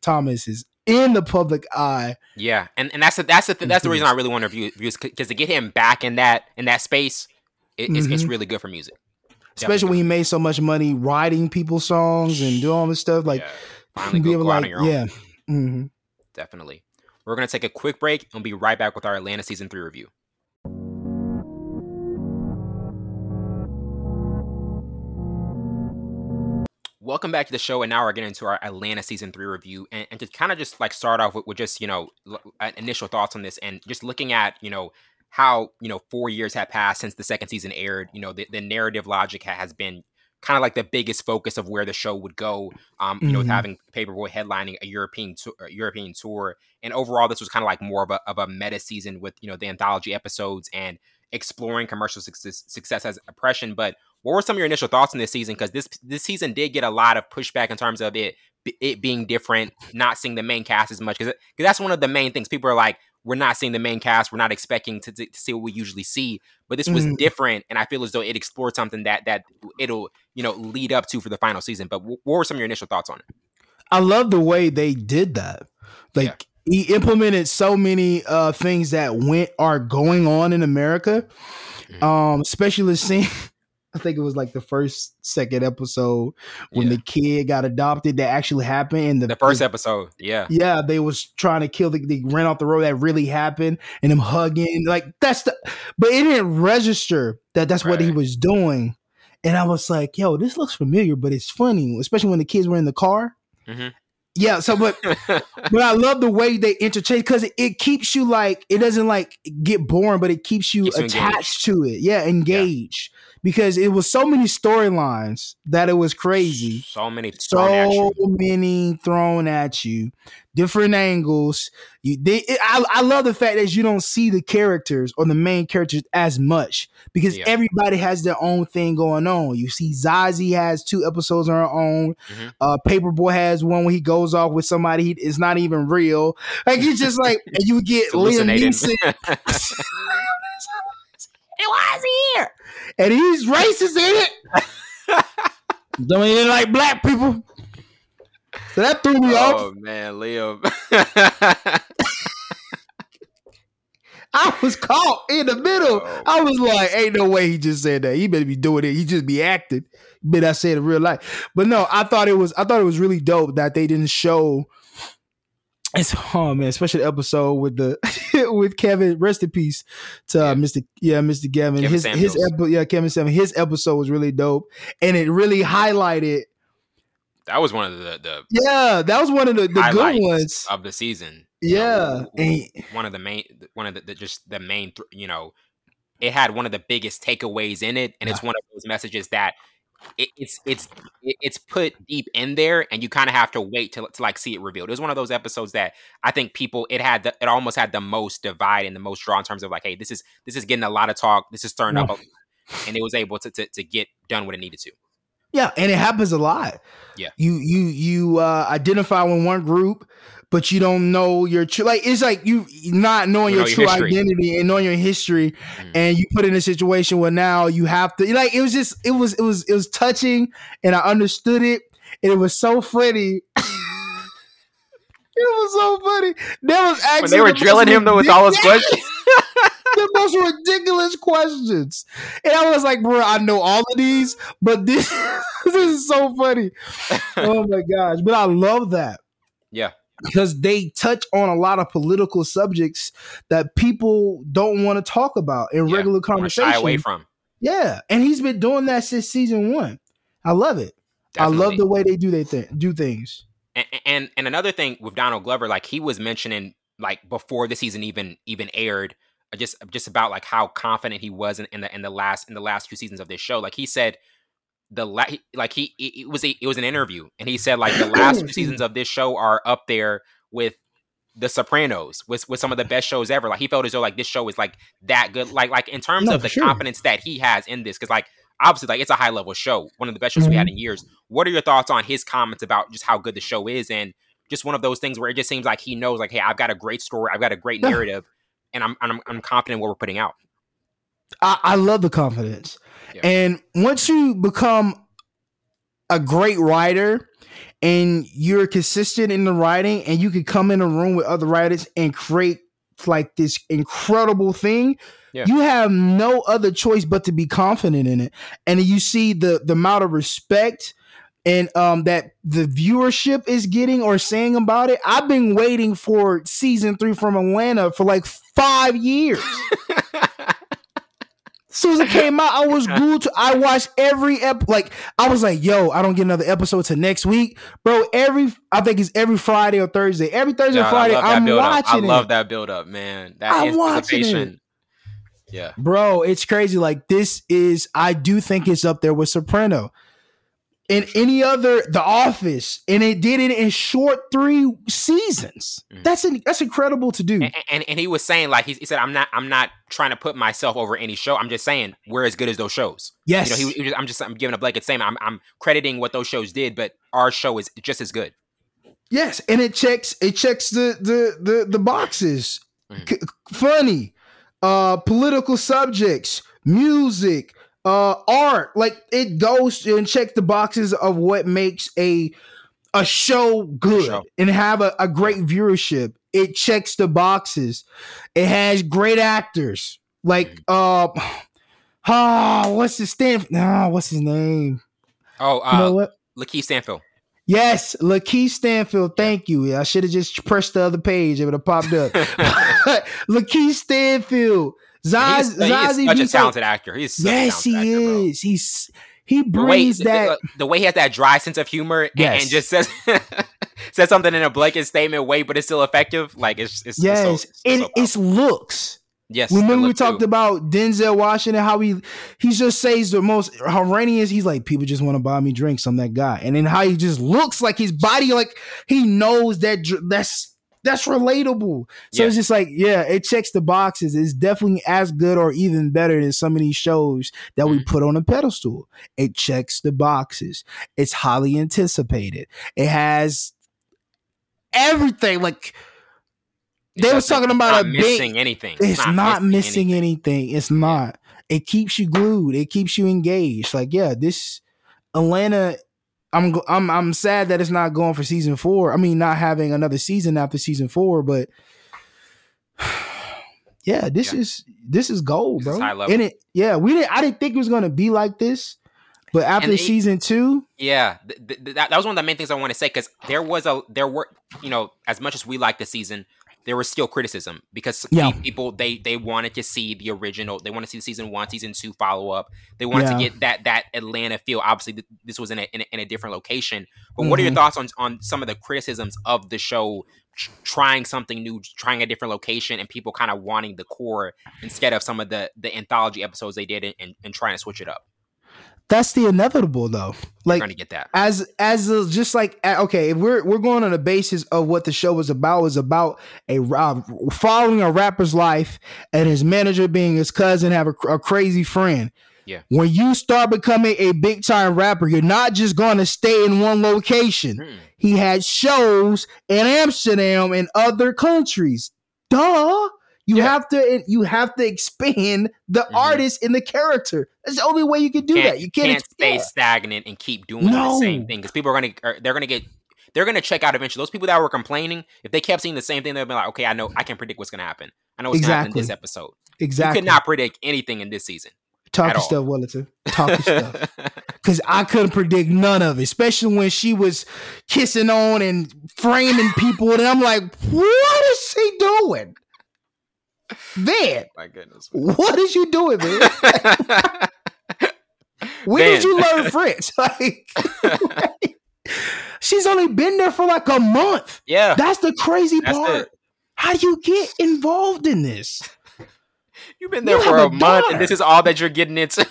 Thomas is in the public eye. Yeah, and that's the reason I really want to review, because to get him back in that space, it's really good for music. Especially when he made so much money writing people's songs and doing all this stuff. Like, be able to, like, Mm-hmm. Definitely. We're going to take a quick break and we'll be right back with our Atlanta Season 3 review. Welcome back to the show, and now we're getting into our Atlanta Season 3 review, and to kind of just like start off with just, you know, initial thoughts on this, and just looking at, you know, how, you know, 4 years have passed since the second season aired. You know, the narrative logic has been kind of like the biggest focus of where the show would go, you know, with having Paperboy headlining a European tour. And overall, this was kind of like more of a meta season with, you know, the anthology episodes and exploring commercial success as oppression. But what were some of your initial thoughts on this season? Because this season did get a lot of pushback in terms of it being different, not seeing the main cast as much. Because that's one of the main things. People are like, we're not seeing the main cast. We're not expecting to see what we usually see. But this was different, and I feel as though it explored something that it'll, you know, lead up to for the final season. But what were some of your initial thoughts on it? I love the way they did that. Like, he implemented so many things that are going on in America, especially seeing. I think it was like the second episode when the kid got adopted. That actually happened in the first episode. Yeah. They was trying to kill they ran off the road. That really happened, and him hugging but it didn't register that's what he was doing. And I was like, yo, this looks familiar, but it's funny, especially when the kids were in the car. Mm-hmm. Yeah. So, but I love the way they interchange, because it keeps you like, it doesn't like get boring, but it keeps you attached to it. Yeah. Engaged. Because it was so many storylines that it was crazy. So many thrown at you, different angles. I love the fact that you don't see the characters or the main characters as much, because everybody has their own thing going on. You see Zazie has 2 episodes on her own. Mm-hmm. Paperboy has one where he goes off with somebody. It's not even real. Like, it's just like, and you get Liam Neeson. Why is he here? And he's racist in it. Don't even like black people. So that threw me off. Oh man, Liam. I was caught in the middle. I was like, ain't no way he just said that. He better be doing it. He just be acting. But I said in real life. But no, I thought it was really dope that they didn't show. It's, oh man, especially the episode with Kevin, rest in peace to Mr. Kevin. Kevin Samuels. His episode was really dope, and it really highlighted. That was one of the good ones of the season. Yeah, one of the main. You know, it had one of the biggest takeaways in it, and it's one of those messages that. It's put deep in there, and you kind of have to wait to like see it revealed. It was one of those episodes that I think it almost had the most divide and the most draw in terms of like, hey, this is getting a lot of talk, this is stirring up a lot, and it was able to get done what it needed to. Yeah, and it happens a lot. Yeah, you identify with one group, but you don't know your true, like, it's like you not knowing your true identity and knowing your history, and you put in a situation where now you have to, like, it was touching, and I understood it, and it was so funny. It was so funny. There was actually when they were drilling him though with all his questions. The most ridiculous questions. And I was like, bro, I know all of these, but this is so funny. Oh my gosh. But I love that. Yeah. Because they touch on a lot of political subjects that people don't want to talk about in regular conversation. Shy away from. Yeah. And he's been doing that since season 1. I love it. Definitely. I love the way they do do things. And another thing with Donald Glover, like he was mentioning like before the season even aired, just about like how confident he was in the last few seasons of this show. Like he said, it was an interview, and he said like the last few seasons of this show are up there with The Sopranos, with some of the best shows ever. Like he felt as though like this show is like that good, like in terms of the confidence that he has in this, because like obviously like it's a high level show, one of the best shows we had in years. What are your thoughts on his comments about just how good the show is, and just one of those things where it just seems like he knows like, hey, I've got a great story, I've got a great narrative, and I'm confident in what we're putting out. I love the confidence. Yeah. And once you become a great writer and you're consistent in the writing, and you can come in a room with other writers and create like this incredible thing, you have no other choice but to be confident in it. And you see the amount of respect and that the viewership is getting or saying about it. I've been waiting for season 3 from Atlanta for like 5 years. As soon as it came out, I was glued to. I watched every episode. Like, I was like, yo, I don't get another episode till next week. Bro, I think it's every Friday or Thursday. Every Thursday or Friday, I'm watching it. I love that build-up, man. That anticipation. Yeah. Bro, it's crazy. Like, I do think it's up there with Soprano. In any other, The Office, and it did it in short 3 seasons. Mm-hmm. That's incredible to do. And he was saying, like, he said, I'm not trying to put myself over any show. I'm just saying we're as good as those shows. Yes, you know, I'm giving a blanket statement. I'm crediting what those shows did, but our show is just as good. Yes, and it checks the boxes. Mm-hmm. Funny, political subjects, music. Art, like, it goes and checks the boxes of what makes a show good and have a great viewership. It checks the boxes. It has great actors. Like, what's his name? Oh, Lakeith Stanfield. Yes, Lakeith Stanfield. Thank you. I should have just pressed the other page. It would have popped up. Lakeith Stanfield. He is such a talented actor. Yes, he is. Bro. He brings the way he has that dry sense of humor and just says something in a blanket statement way, but it's still effective. Like it's looks. Yes. Remember we talked about Denzel Washington, how he just says the most horrendous. He's like, people just want to buy me drinks. I'm that guy. And then how he just looks like his body, like he knows that's relatable. So it's just like, it checks the boxes. It's definitely as good or even better than some of these shows that we put on a pedestal. It checks the boxes. It's highly anticipated. It has everything. Like, they was talking about missing anything. It's not missing anything. It's not. It keeps you glued. It keeps you engaged. Like, this Atlanta, I'm sad that it's not going for season 4. I mean, not having another season after season 4, but this is gold, bro. This is high level. And I didn't think it was going to be like this, but after season 2, that was one of the main things I want to say, because there were, you know, as much as we liked the season, there was still criticism because people they wanted to see the original. They wanted to see the season 1, season 2 follow up. They wanted to get that Atlanta feel. Obviously, this was in a different location. But what are your thoughts on some of the criticisms of the show trying something new, trying a different location, and people kind of wanting the core instead of some of the anthology episodes they did and trying to switch it up? That's the inevitable, though. Like, trying to get that if we're going on the basis of what the show was about following a rapper's life and his manager being his cousin, have a crazy friend. Yeah. When you start becoming a big time rapper, you're not just going to stay in one location. Hmm. He had shows in Amsterdam and other countries. Duh. You have to expand the artist and the character. That's the only way you can do that. You can't stay stagnant and keep doing the same thing, because people are they're gonna check out eventually. Those people that were complaining, if they kept seeing the same thing, they'd be like, okay, I can predict what's gonna happen. I know what's gonna happen in this episode. Exactly. You could not predict anything in this season. Talk your stuff, Wellington. Talk your stuff. Because I couldn't predict none of it, especially when she was kissing on and framing people. And I'm like, what is she doing? Van, my goodness, what is you doing, man? When did you learn French? Like, she's only been there for like a month. Yeah, that's the crazy part. It. How do you get involved in this? You've been there for a month, and this is all that you're getting into.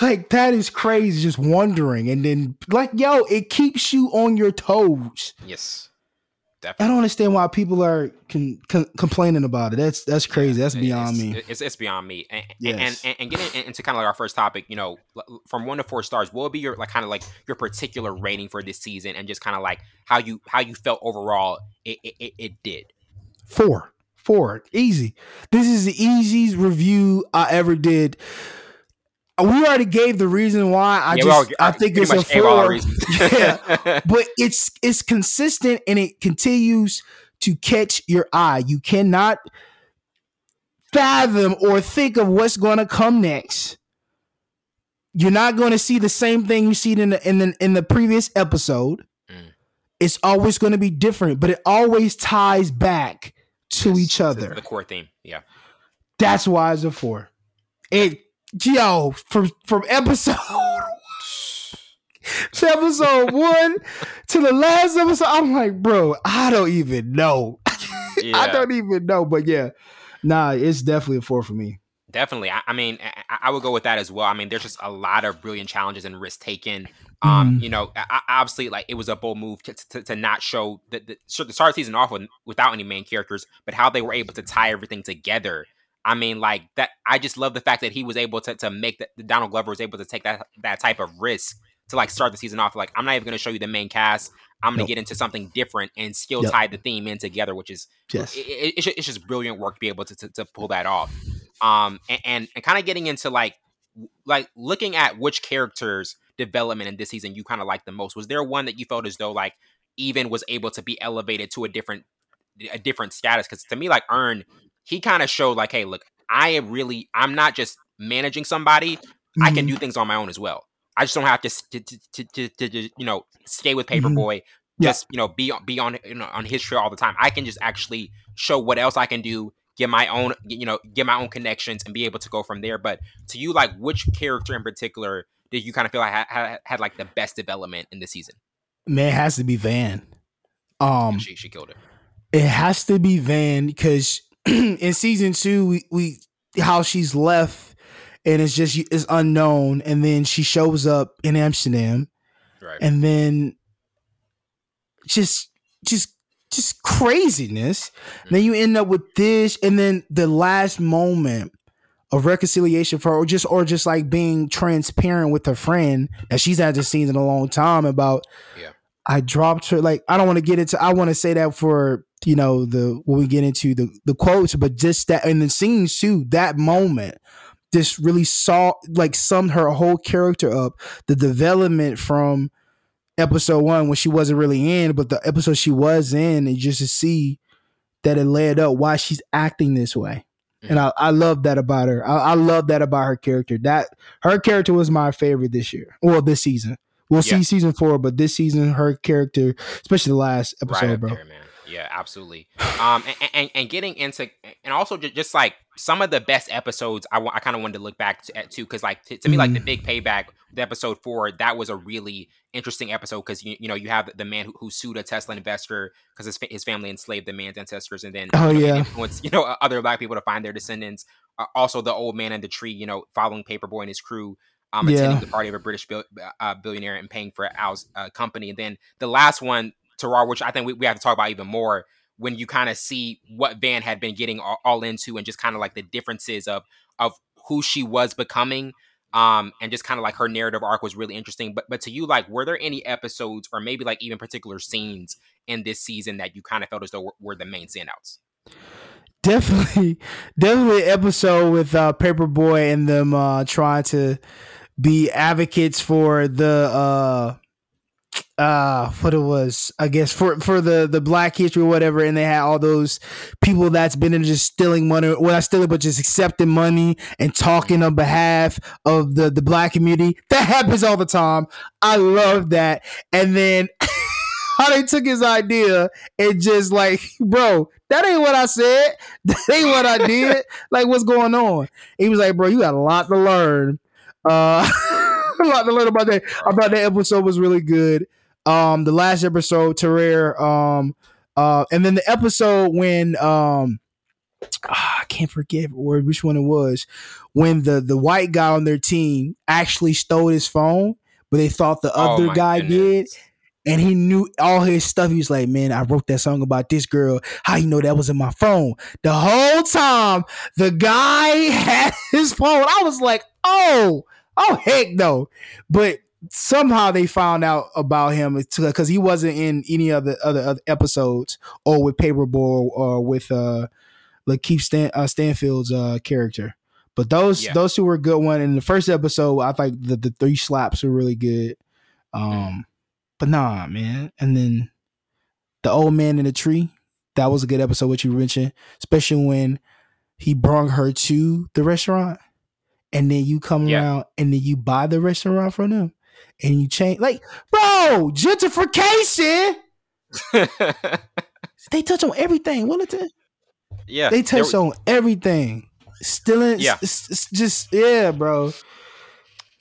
Like, that is crazy. Just wondering, and then it keeps you on your toes. Yes. Definitely. I don't understand why people are complaining about it. That's crazy. That's beyond me. It's beyond me. And getting into kind of like our first topic, you know, from 1 to 4 stars, what would be your your particular rating for this season, and just kind of like how you felt overall? It did. 4, easy. This is the easiest review I ever did. We already gave the reason why. I think it's a 4. Yeah, but it's consistent, and it continues to catch your eye. You cannot fathom or think of what's going to come next. You're not going to see the same thing you seen in the previous episode. Mm. It's always going to be different, but it always ties back to each other. The core theme, yeah. That's why it's a 4. Yo, from episode to episode 1 to the last episode, I'm like, bro, I don't even know. Yeah. I don't even know, but yeah. Nah, it's definitely a 4 for me. Definitely. I mean, I would go with that as well. I mean, there's just a lot of brilliant challenges and risk taken. You know, obviously, like, it was a bold move to not show the start of the season off without any main characters, but how they were able to tie everything together. I mean, like, that. I just love the fact that he was able to make that Donald Glover was able to take that type of risk to, like, start the season off. Like, I'm not even going to show you the main cast. I'm going to get into something different and still tie the theme in together, which is it's just brilliant work to be able to pull that off. And kind of getting into like looking at which characters' development in this season you kind of like the most. Was there one that you felt as though, like, even was able to be elevated to a different status? Because to me, like, Earn, he kind of showed, like, hey, look, I'm not just managing somebody. Mm-hmm. I can do things on my own as well. I just don't have to you know, stay with Paperboy. Mm-hmm. Just, you know, be on his trail all the time. I can just actually show what else I can do, get my own connections, and be able to go from there. But to you, like, which character in particular did you kind of feel like had like the best development in the season? Man, it has to be Van. She killed it. It has to be Van, because in season 2, we how she's left and it's unknown, and then she shows up in Amsterdam, right? And then just craziness. Mm-hmm. Then you end up with this, and then the last moment of reconciliation for her, or just like being transparent with her friend that she's had the scenes in a long time about. Yeah, I dropped her. Like, I don't want to get into. I want to say that for, you know, when we get into the quotes, but just that in the scenes too. That moment just really summed her whole character up. The development from episode 1, when she wasn't really in, but the episode she was in, and just to see that it led up why she's acting this way. And I love that about her. I love that about her character. That her character was my favorite this year. Well, this season. We'll see season 4, but this season, her character, especially the last episode, right up, bro. There, man. Yeah, absolutely. And getting into, and also just like some of the best episodes, I kind of wanted to look back at too, because like to me, like, the big payback, the episode 4, that was a really interesting episode, because you know, you have the man who sued a Tesla investor because his family enslaved the man's ancestors, and then influenced, you know, other black people to find their descendants. Also, the old man in the tree, you know, following Paperboy and his crew. Attending the party of a British billionaire and paying for Al's company. And then the last one, Terrar, which I think we have to talk about even more, when you kind of see what Van had been getting all into, and just kind of like the differences of who she was becoming, and just kind of like her narrative arc was really interesting. But to you, like, were there any episodes or maybe like even particular scenes in this season that you kind of felt as though were the main standouts? Definitely episode with Paperboy and them trying to be advocates for the what it was, I guess, for the Black History or whatever, and they had all those people that's been in just stealing money, well, not stealing, but just accepting money and talking on behalf of the Black community. That happens all the time. I love that. And then how they took his idea and just like, bro, that ain't what I said. That ain't what I did. Like, what's going on? He was like, bro, you got a lot to learn. A lot to learn about that. I thought that episode was really good. The last episode, Terrell, and then the episode when I can't forget which one it was, when the white guy on their team actually stole his phone, but they thought the other guy goodness. Did. And he knew all his stuff. He was like, man, I wrote that song about this girl. How you know that was in my phone? The whole time the guy had his phone. I was like, oh, heck no. But somehow they found out about him, because he wasn't in any of the other episodes, or with Paperboy, or with Lakeith Stanfield's character. But those two were a good one. And the first episode, I think the 3 slaps were really good. But nah, man. And then the old man in the tree That was a good episode, what you mentioned, especially when he brought her to the restaurant, and then you come around and then you buy the restaurant from them, and you change, like, bro, gentrification. They touch on everything, Willington. Yeah, they touch on everything. Stealing, bro.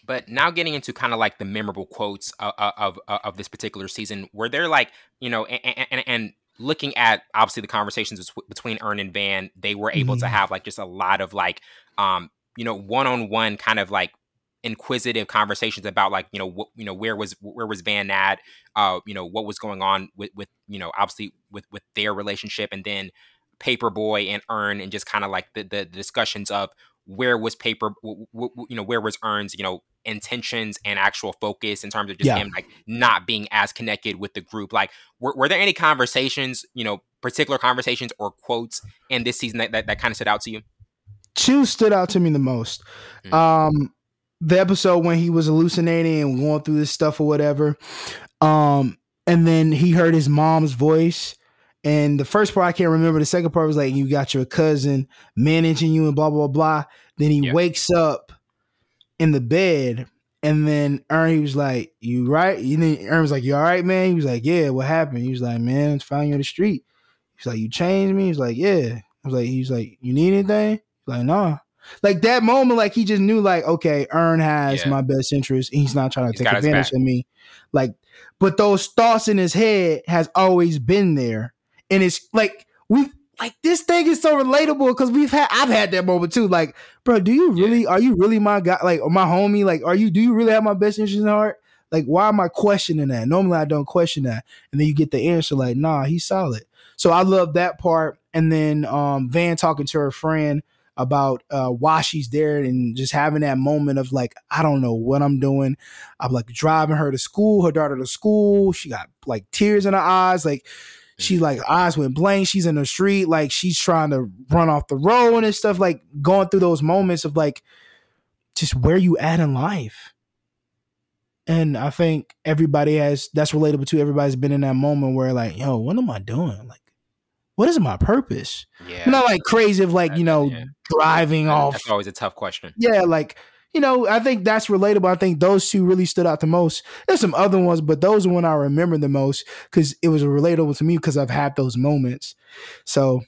But now getting into kind of like the memorable quotes of this particular season, where they're like, you know, and looking at obviously the conversations between Earn and Van, they were able to have like just a lot of like, you know, one-on-one kind of like inquisitive conversations about like, you know, what, you know, where was Van at, you know, what was going on with you know, obviously with their relationship, and then Paperboy and Earn, and just kind of like the discussions of where was where was Earn's, you know, intentions and actual focus in terms of just him like not being as connected with the group. Like, were there any conversations, you know, particular conversations or quotes in this season that kind of stood out to you? Two stood out to me the most. Mm-hmm. The episode when he was hallucinating and going through this stuff or whatever. And then he heard his mom's voice. And the first part, I can't remember. The second part was like, you got your cousin managing you and blah, blah, blah. Then he wakes up in the bed. And then Earn, he was like, you right? And then Earn was like, you all right, man? He was like, yeah, what happened? He was like, man, I found you on the street. He's like, you changed me? He's like, yeah. I was like, he's like, you need anything? He's like, nah. Like that moment, like he just knew, like, okay, Earn has my best interest. And he's not trying to take advantage of me. Like, but those thoughts in his head has always been there. And it's like, this thing is so relatable because I've had that moment too. Like, bro, are you really my guy? Like, or my homie? Like, do you really have my best interest in heart? Like, why am I questioning that? Normally I don't question that. And then you get the answer like, nah, he's solid. So I love that part. And then Van talking to her friend about why she's there, and just having that moment of like, I don't know what I'm doing. I'm like driving her daughter to school. She got like tears in her eyes. Like, she's like, eyes went blank. She's in the street. Like, she's trying to run off the road and stuff. Like, going through those moments of like, just where you at in life. And I think that's relatable too. Everybody's been in that moment where like, yo, what am I doing? Like, what is my purpose? Yeah. Not like crazy of like, you know, driving off. That's always a tough question. Yeah. Like, you know, I think that's relatable. I think those two really stood out the most. There's some other ones, but those are one I remember the most because it was relatable to me because I've had those moments. So,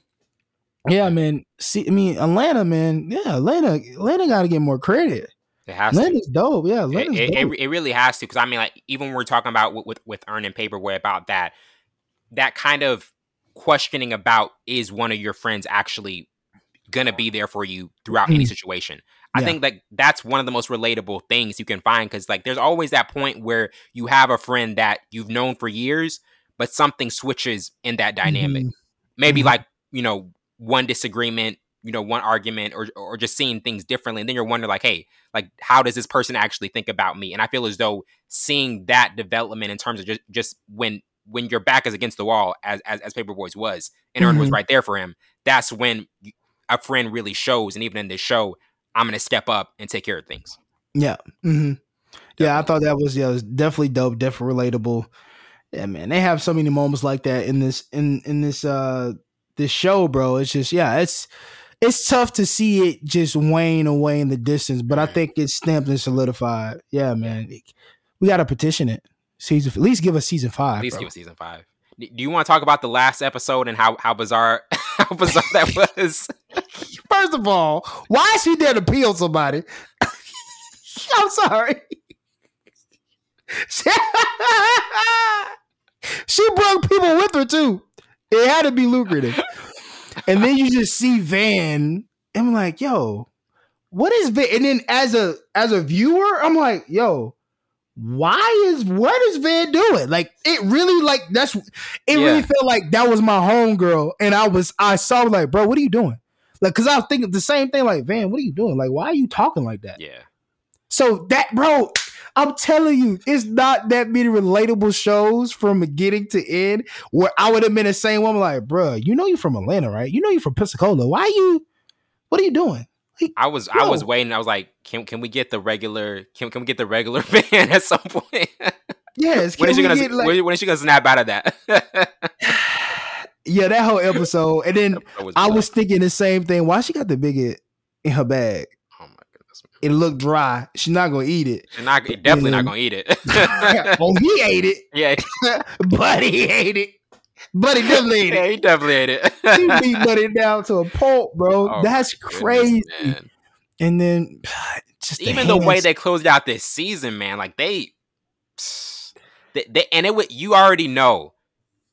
yeah, man. See, I mean, Atlanta, man. Yeah, Atlanta got to get more credit. It has Atlanta's to. Dope. Yeah, Atlanta's dope. It really has to, because I mean, like, even when we're talking about with Earn and Paperboy about that kind of questioning about, is one of your friends actually going to be there for you throughout any situation? I think like that's one of the most relatable things you can find, because like there's always that point where you have a friend that you've known for years, but something switches in that dynamic. Maybe like, you know, one disagreement, you know, one argument, or just seeing things differently, and then you're wondering like, hey, like how does this person actually think about me? And I feel as though seeing that development in terms of just when your back is against the wall, as Paperboy's was, and Earn was right there for him, that's when a friend really shows. And even in this show, I'm going to step up and take care of things. Yeah. Mm-hmm. Yeah, I thought that was, it was definitely dope, definitely relatable. Yeah, man, they have so many moments like that in this this show, bro. It's just, it's tough to see it just wane away in the distance, but I think it's stamped and solidified. Yeah, man. We got to petition it. At least give us season 5. At least give us season 5. Do you want to talk about the last episode and how bizarre that was? First of all, why is she there to peel somebody? I'm sorry. She brought people with her too. It had to be lucrative. And then you just see Van, and I'm like, yo, what is Van? And then as a viewer, I'm like, yo, what is Van doing? Like, it really, like, really felt like that was my homegirl. And I saw like, bro, what are you doing? Like, cause I was thinking the same thing, like, Van, what are you doing? Like, why are you talking like that? Yeah. So that, bro, I'm telling you, it's not that many relatable shows from beginning to end where I would have been the same woman, like, bro, you know you're from Atlanta, right? You know you're from Pensacola. What are you doing? I was waiting. I was like, can we get the regular Van at some point? Yes. When is she gonna snap out of that? Yeah, that whole episode. And then I was thinking the same thing. Why she got the bigot in her bag? Oh my goodness. Man. It looked dry. She's not gonna eat it. And definitely not gonna eat it. Well, he ate it. Yeah. Buddy ate it. Buddy definitely ate it. Yeah, he definitely ate it. He beat Buddy down to a pulp, bro. Oh, that's crazy. Goodness, and then just even the way they closed out this season, man. Like they and it would, you already know.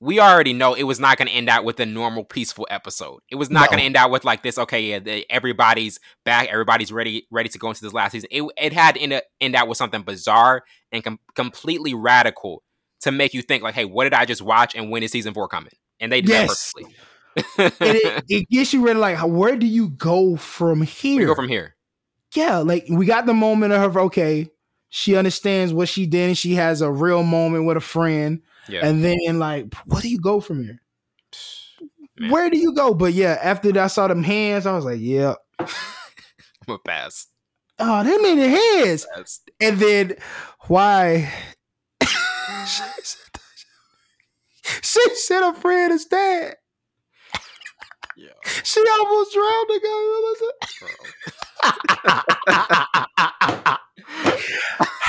We already know it was not going to end out with a normal, peaceful episode. It was not going to end out with like this. Okay, yeah, everybody's back. Everybody's ready to go into this last season. It had to end out with something bizarre and completely radical to make you think like, hey, what did I just watch? And when is season 4 coming? And they did that perfectly. And it gets you ready. Like, where do you go from here? We go from here. Yeah, like we got the moment of her. Okay, she understands what she did, and she has a real moment with a friend. Yeah. And then, like, what do you go from here? Man. Where do you go? But yeah, after that, I saw them hands. I was like, yeah. I'm going to pass. Oh, they made the hands. And then, why? She said her friend is dead. Yeah. She almost drowned the guy.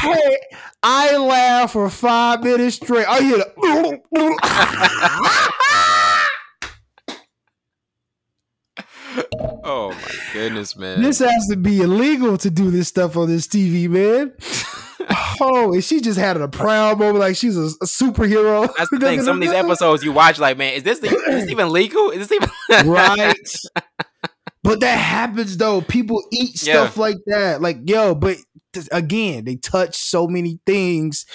Hey, I laughed for 5 minutes straight. I hear Oh my goodness, man! This has to be illegal to do this stuff on this TV, man. Oh, and she just had a proud moment, like she's a superhero. That's the thing. Some of these episodes you watch, like, man, is this even legal? Is this even right? But that happens though. People eat stuff like that. Like, yo, but again, they touch so many things,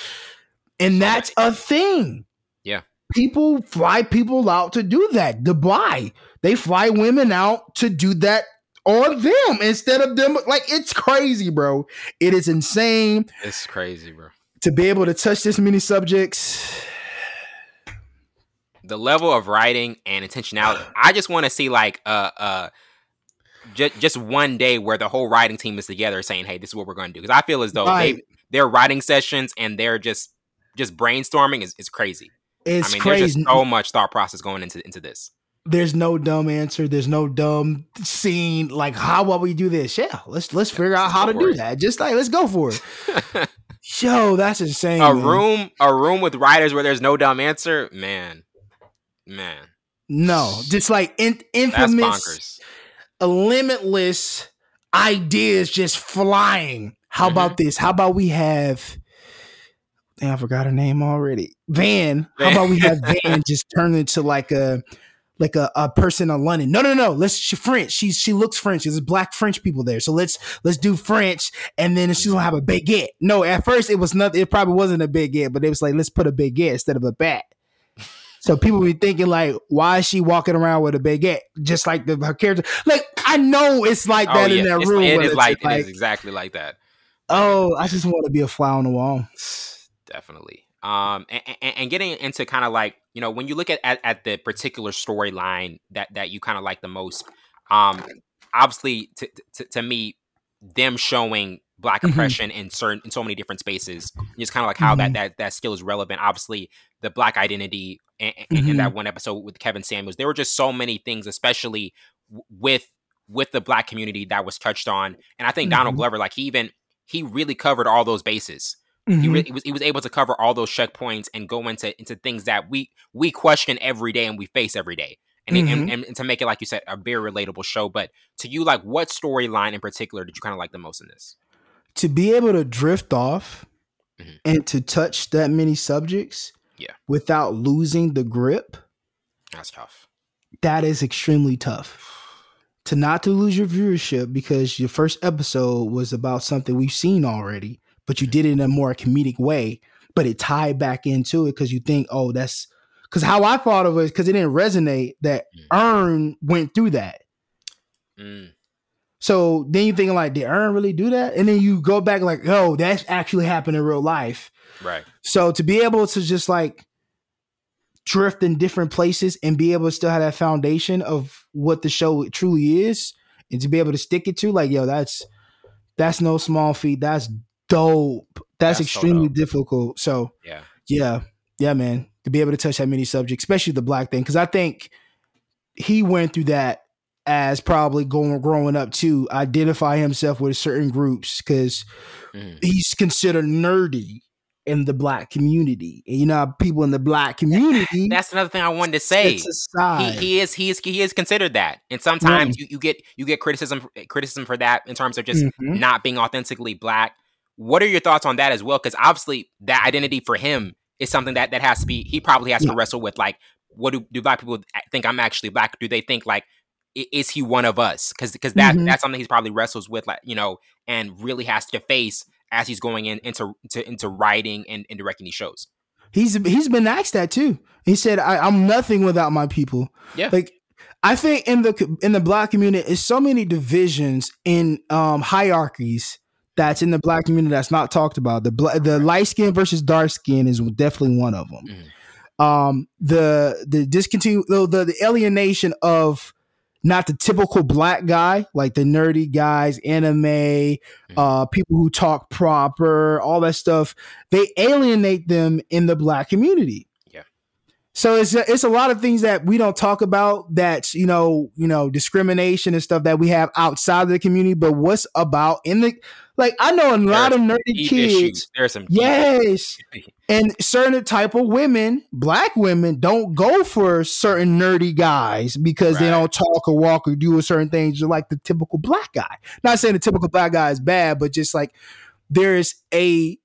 and that's a thing. Yeah. People fly people out to do that. Dubai. They fly women out to do that on them instead of them. Like, it's crazy, bro. It is insane. It's crazy, bro. To be able to touch this many subjects. The level of writing and intentionality. I just want to see like just one day where the whole writing team is together saying, hey, this is what we're going to do. Because I feel as though their writing sessions and they're just brainstorming is crazy. It's crazy. There's just so much thought process going into this. There's no dumb answer. There's no dumb scene. Like, how will we do this? Yeah, let's figure out how to do that. Just like, let's go for it. Yo, that's insane. A room with writers where there's no dumb answer? Man. No, just like infamous. A limitless ideas just flying. How about this? How about we have... Damn, I forgot her name already. Van. How about we have Van just turn into like a person in London? No. She's French. She looks French. There's black French people there. So let's do French, and then she's gonna have a baguette. No, at first it was nothing. It probably wasn't a baguette, but it was like, let's put a baguette instead of a bat. So people be thinking like, why is she walking around with a baguette? Just like her character. Like, I know it's like that in that room. It is exactly like that. Oh, I just want to be a fly on the wall. Definitely. And getting into kind of like, you know, when you look at the particular storyline that you kind of like the most, obviously to me, them showing Black oppression in so many different spaces, just kind of like how that still is relevant. Obviously, the Black identity in that one episode with Kevin Samuels, there were just so many things, especially with the Black community that was touched on. And I think Donald Glover, like he really covered all those bases. He was able to cover all those checkpoints and go into things that we question every day and we face every day. And to make it, like you said, a very relatable show. But to you, like, what storyline in particular did you kind of like the most in this? To be able to drift off and to touch that many subjects without losing the grip. That's tough. That is extremely tough. To not to lose your viewership, because your first episode was about something we've seen already, but you did it in a more comedic way, but it tied back into it because you think, oh, that's... Because how I thought of it, because it didn't resonate that Earn went through that. Mm. So then you think like, did Earn really do that? And then you go back like, oh, that actually happened in real life. Right. So to be able to just like drift in different places and be able to still have that foundation of what the show truly is, and to be able to stick it to, like, yo, that's no small feat. That's dope. That's extremely difficult. So yeah, man. to be able to touch that many subjects, especially the black thing. Because I think he went through that as probably growing up to identify himself with certain groups because he's considered nerdy in the black community. And you know, people in the black community. That's another thing I wanted to say. He is considered that. And sometimes you get criticism for that in terms of just not being authentically black. What are your thoughts on that as well? Because obviously that identity for him is something that has to be, he probably has to wrestle with, like, what do black people think I'm actually black? Do they think, like, is he one of us? Because that's something he's probably wrestles with, like, you know, and really has to face as he's going into writing and directing these shows. He's been asked that too. He said, I'm nothing without my people. Yeah. Like, I think in the black community, there's so many divisions in hierarchies that's in the black community that's not talked about. The light skin versus dark skin is definitely one of them. The alienation of not the typical black guy, like the nerdy guys, anime, people who talk proper, all that stuff. They alienate them in the black community. Yeah. So it's a lot of things that we don't talk about. That's, you know, discrimination and stuff that we have outside of the community. But what's about in the, like, I know a lot of nerdy kids. There's some yes, and certain type of women, black women, don't go for certain nerdy guys because they don't talk or walk or do certain things like the typical black guy. Not saying the typical black guy is bad, but just like there's a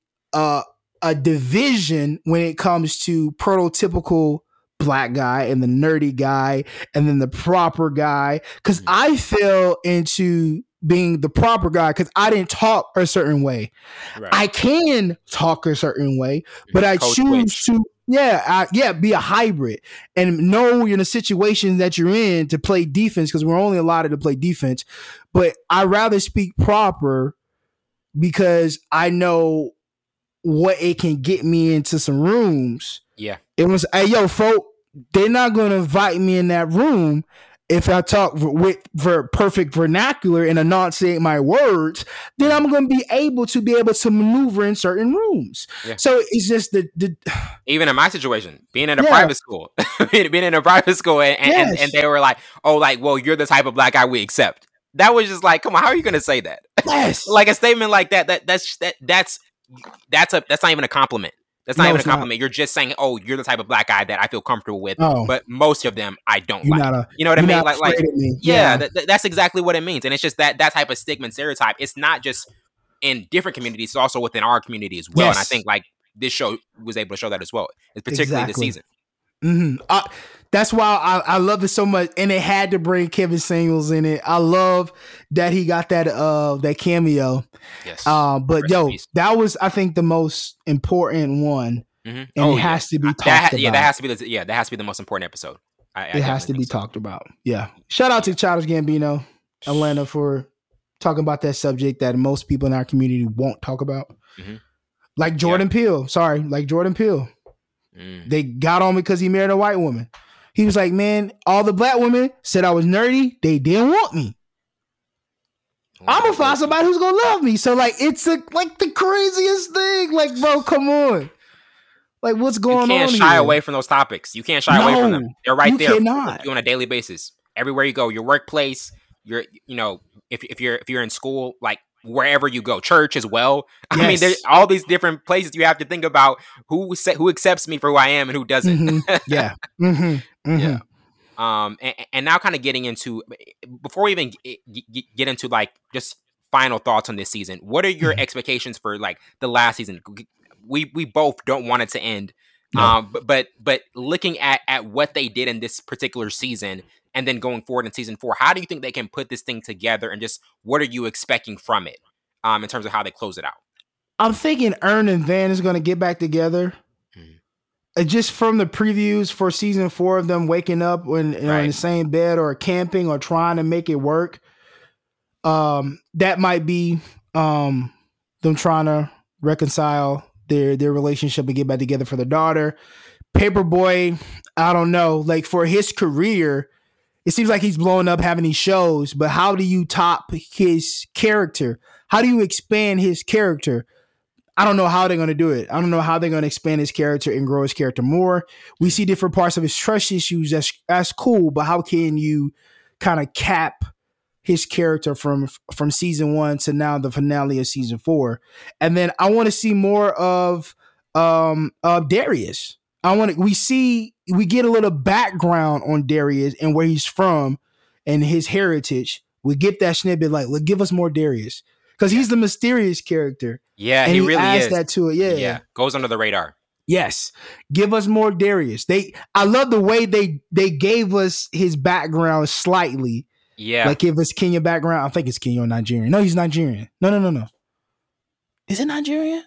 division when it comes to prototypical black guy and the nerdy guy and then the proper guy. Because I fell into being the proper guy because I didn't talk a certain way. Right. I can talk a certain way, but I choose to be a hybrid and know you're in the situation that you're in to play defense because we're only allowed to play defense. But I rather speak proper because I know what it can get me into some rooms. Yeah. It was, hey, yo, folk, they're not going to invite me in that room if I talk with perfect vernacular and enunciate my words, then I'm going to be able to maneuver in certain rooms. Yeah. So it's just the even in my situation, being in a private school, and they were like, oh, like, well, you're the type of black guy we accept. That was just like, come on, how are you going to say that? Yes. Like a statement like that's not even a compliment. That's not even a compliment. You're just saying, oh, you're the type of black guy that I feel comfortable with, but most of them I don't like. You know what I mean? Like, that's exactly what it means. And it's just that type of stigma and stereotype. It's not just in different communities. It's also within our community as well. Yes. And I think like this show was able to show that as well. It's particularly this season. Mm-hmm. That's why I love it so much. And it had to bring Kevin Samuels in it. I love that he got that cameo. Yes. But that was, I think, the most important one. Mm-hmm. And has to be talked about. Yeah, that has to be the most important episode. It has to be talked about. Yeah. Shout out to Childish Gambino, Atlanta, for talking about that subject that most people in our community won't talk about. Mm-hmm. Like Jordan Peele. Sorry. Like Jordan Peele. They got on because he married a white woman. He was like, man, all the black women said I was nerdy. They didn't want me. I'm going to find somebody who's going to love me. So, like, it's like the craziest thing. Like, bro, come on. Like, what's going on here? You can't shy away from those topics. You can't shy away from them. They're right there. You on a daily basis. Everywhere you go, your workplace, your, you know, if you're in school, like, wherever you go, church as well. I mean, there's all these different places you have to think about who accepts me for who I am and who doesn't. Mm-hmm. Yeah. Mm-hmm. Mm-hmm. Yeah. And now kind of getting into, before we even get into like just final thoughts on this season, what are your expectations for like the last season? We both don't want it to end. No. But looking at what they did in this particular season, and then going forward in season 4, how do you think they can put this thing together, and just what are you expecting from it in terms of how they close it out? I'm thinking Earn and Van is going to get back together. Just from the previews for season 4 of them waking up when in the same bed or camping or trying to make it work. That might be them trying to reconcile their relationship and get back together for their daughter. Paperboy, I don't know. Like for his career, it seems like he's blowing up having these shows, but how do you top his character? How do you expand his character? I don't know how they're going to do it. I don't know how they're going to expand his character and grow his character more. We see different parts of his trust issues. That's cool, but how can you kind of cap his character from season one to now the finale of season four? And then I want to see more of Darius. We get a little background on Darius and where he's from and his heritage. We get that snippet, like, look, give us more Darius. Because he's the mysterious character. Yeah, and he really adds that to it. Yeah, yeah, goes under the radar. Yes, give us more Darius. I love the way they gave us his background slightly. Yeah, like if it's Kenyan background, I think it's Kenyan or Nigerian. No, he's Nigerian. No. Is it Nigerian?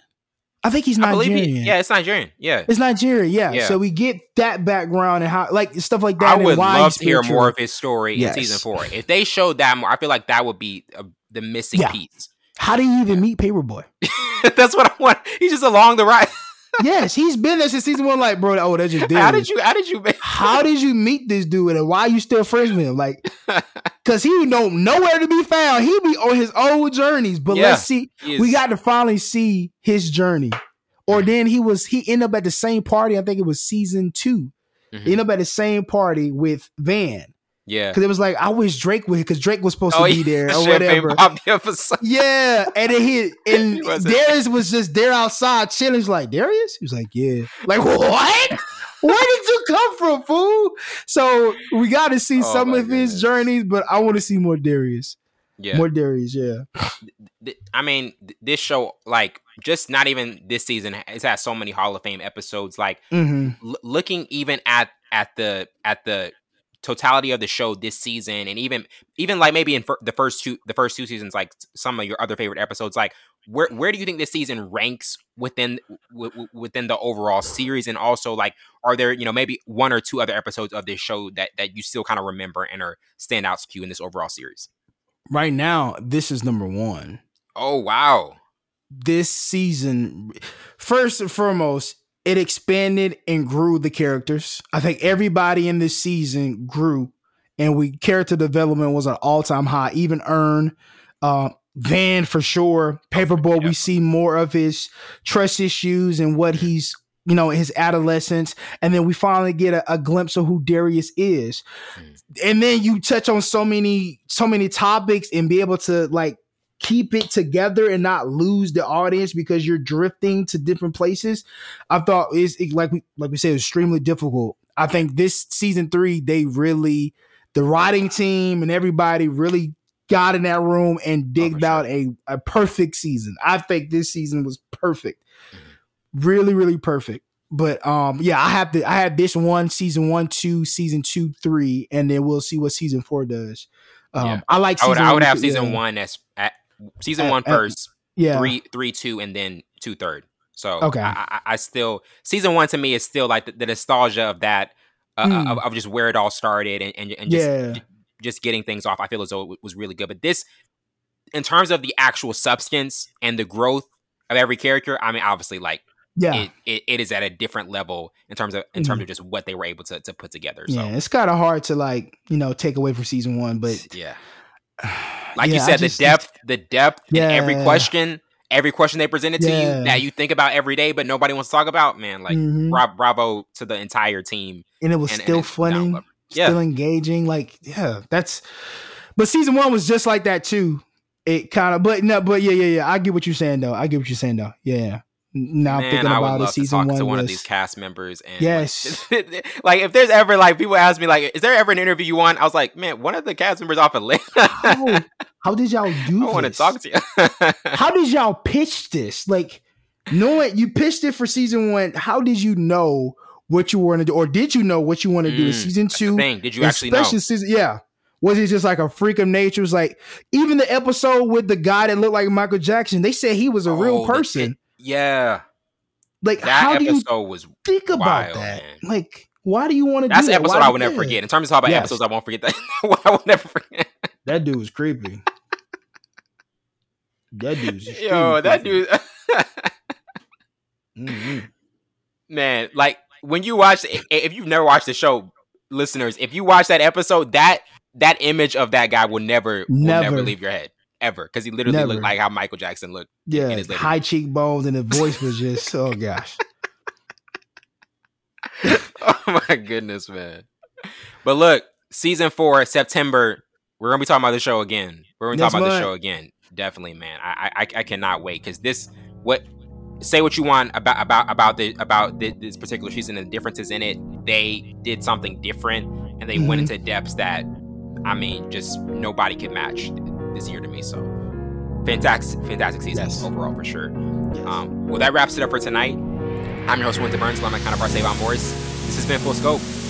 I think he's Nigerian. It's Nigerian. Yeah, it's Nigerian. Yeah. So we get that background and how, like, stuff like that. I would love to hear more of his story in season four. If they showed that more, I feel like that would be the missing piece. How did he even meet Paperboy? That's what I want. He's just along the ride. Yes, he's been there since season one. Like, bro, that's just dude. How did you meet this dude, and why are you still friends with him? Like, because he don't nowhere to be found. He be on his old journeys. But let's see. We got to finally see his journey. Or then he ended up at the same party. I think it was season two. Mm-hmm. Ended up at the same party with Van. Yeah, because it was like, I wish Drake would, because Drake was supposed to be there or whatever. Yeah, and then Darius was just there outside chilling. He's like, Darius? He was like, yeah. Like, what? Where did you come from, fool? So we got to see some of his journeys, but I want to see more Darius. Yeah, more Darius. Yeah. I mean, this show, like, just not even this season, it's had so many Hall of Fame episodes. Like, looking even at the totality of the show this season, and even like maybe in the first two seasons, like some of your other favorite episodes, like where do you think this season ranks within the overall series? And also, like, are there maybe one or two other episodes of this show that you still kind of remember and are standouts to you in this overall series? Right now, this is number one. Oh wow! This season, first and foremost, it expanded and grew the characters. I think everybody in this season grew, and character development was an all-time high. Even Earn, Van for sure, Paperboy. We see more of his trust issues and what he's, his adolescence, and then we finally get a glimpse of who Darius is, and then you touch on so many topics and be able to like keep it together and not lose the audience because you're drifting to different places. I thought like we said, it was extremely difficult. I think this season three, the writing team and everybody really got in that room and digged out a perfect season. I think this season was perfect. Really, really perfect. But I had this one, season 1, 2, season 2, 3, and then we'll see what season 4 does. I like season I would have season 1 as season one first, 3, 2, and then 2, 3rd. So I still, season one to me is still like the nostalgia of that, of just where it all started and just getting things off. I feel as though it was really good. But this, in terms of the actual substance and the growth of every character, I mean, obviously, like, it is at a different level in terms of just what they were able to put together. So. Yeah, it's kind of hard to like, take away from season one, but like you said, the depth in every question they presented to you that you think about every day, but nobody wants to talk about, man. Like, bravo to the entire team. And it was still funny, still engaging. Like, but season one was just like that too. It kind of, but I get what you're saying though. Yeah. Now I'm thinking about it. Season one to one of these cast members, and like if there's ever like people ask me like, is there ever an interview you want? I was like, man, one of the cast members off Atlanta. How did y'all do this? I want to talk to you. How did y'all pitch this? Like, knowing you pitched it for season one, how did you know what you wanted to do, or did you know what you wanted to do in season two? Did you actually know? Was it just like a freak of nature? It was like even the episode with the guy that looked like Michael Jackson. They said he was a real person. Yeah, like that how do episode you was think wild, about that? Man. Like, why do you want to? That's an episode I will never forget. In terms of talking about episodes, I won't forget that. I will never forget. That dude was creepy. Man, like when you watch, if you've never watched the show, listeners, if you watch that episode, that image of that guy will never leave your head. ever, because he literally looked like how Michael Jackson looked. Yeah, in his high cheekbones, and the voice was just oh gosh. Oh my goodness, man. But look, season 4, September, we're gonna be talking about this show again. We're gonna talk about this show again. Definitely, man. I cannot wait, because this say what you want about this particular season and the differences in it. They did something different, and they went into depths that, I mean, just nobody could match this year to me. So fantastic season overall for sure. Yes. Well, that wraps it up for tonight. I'm your host, Vincent Burns, alumni counterpart Savon Morris. This has been Full Scope.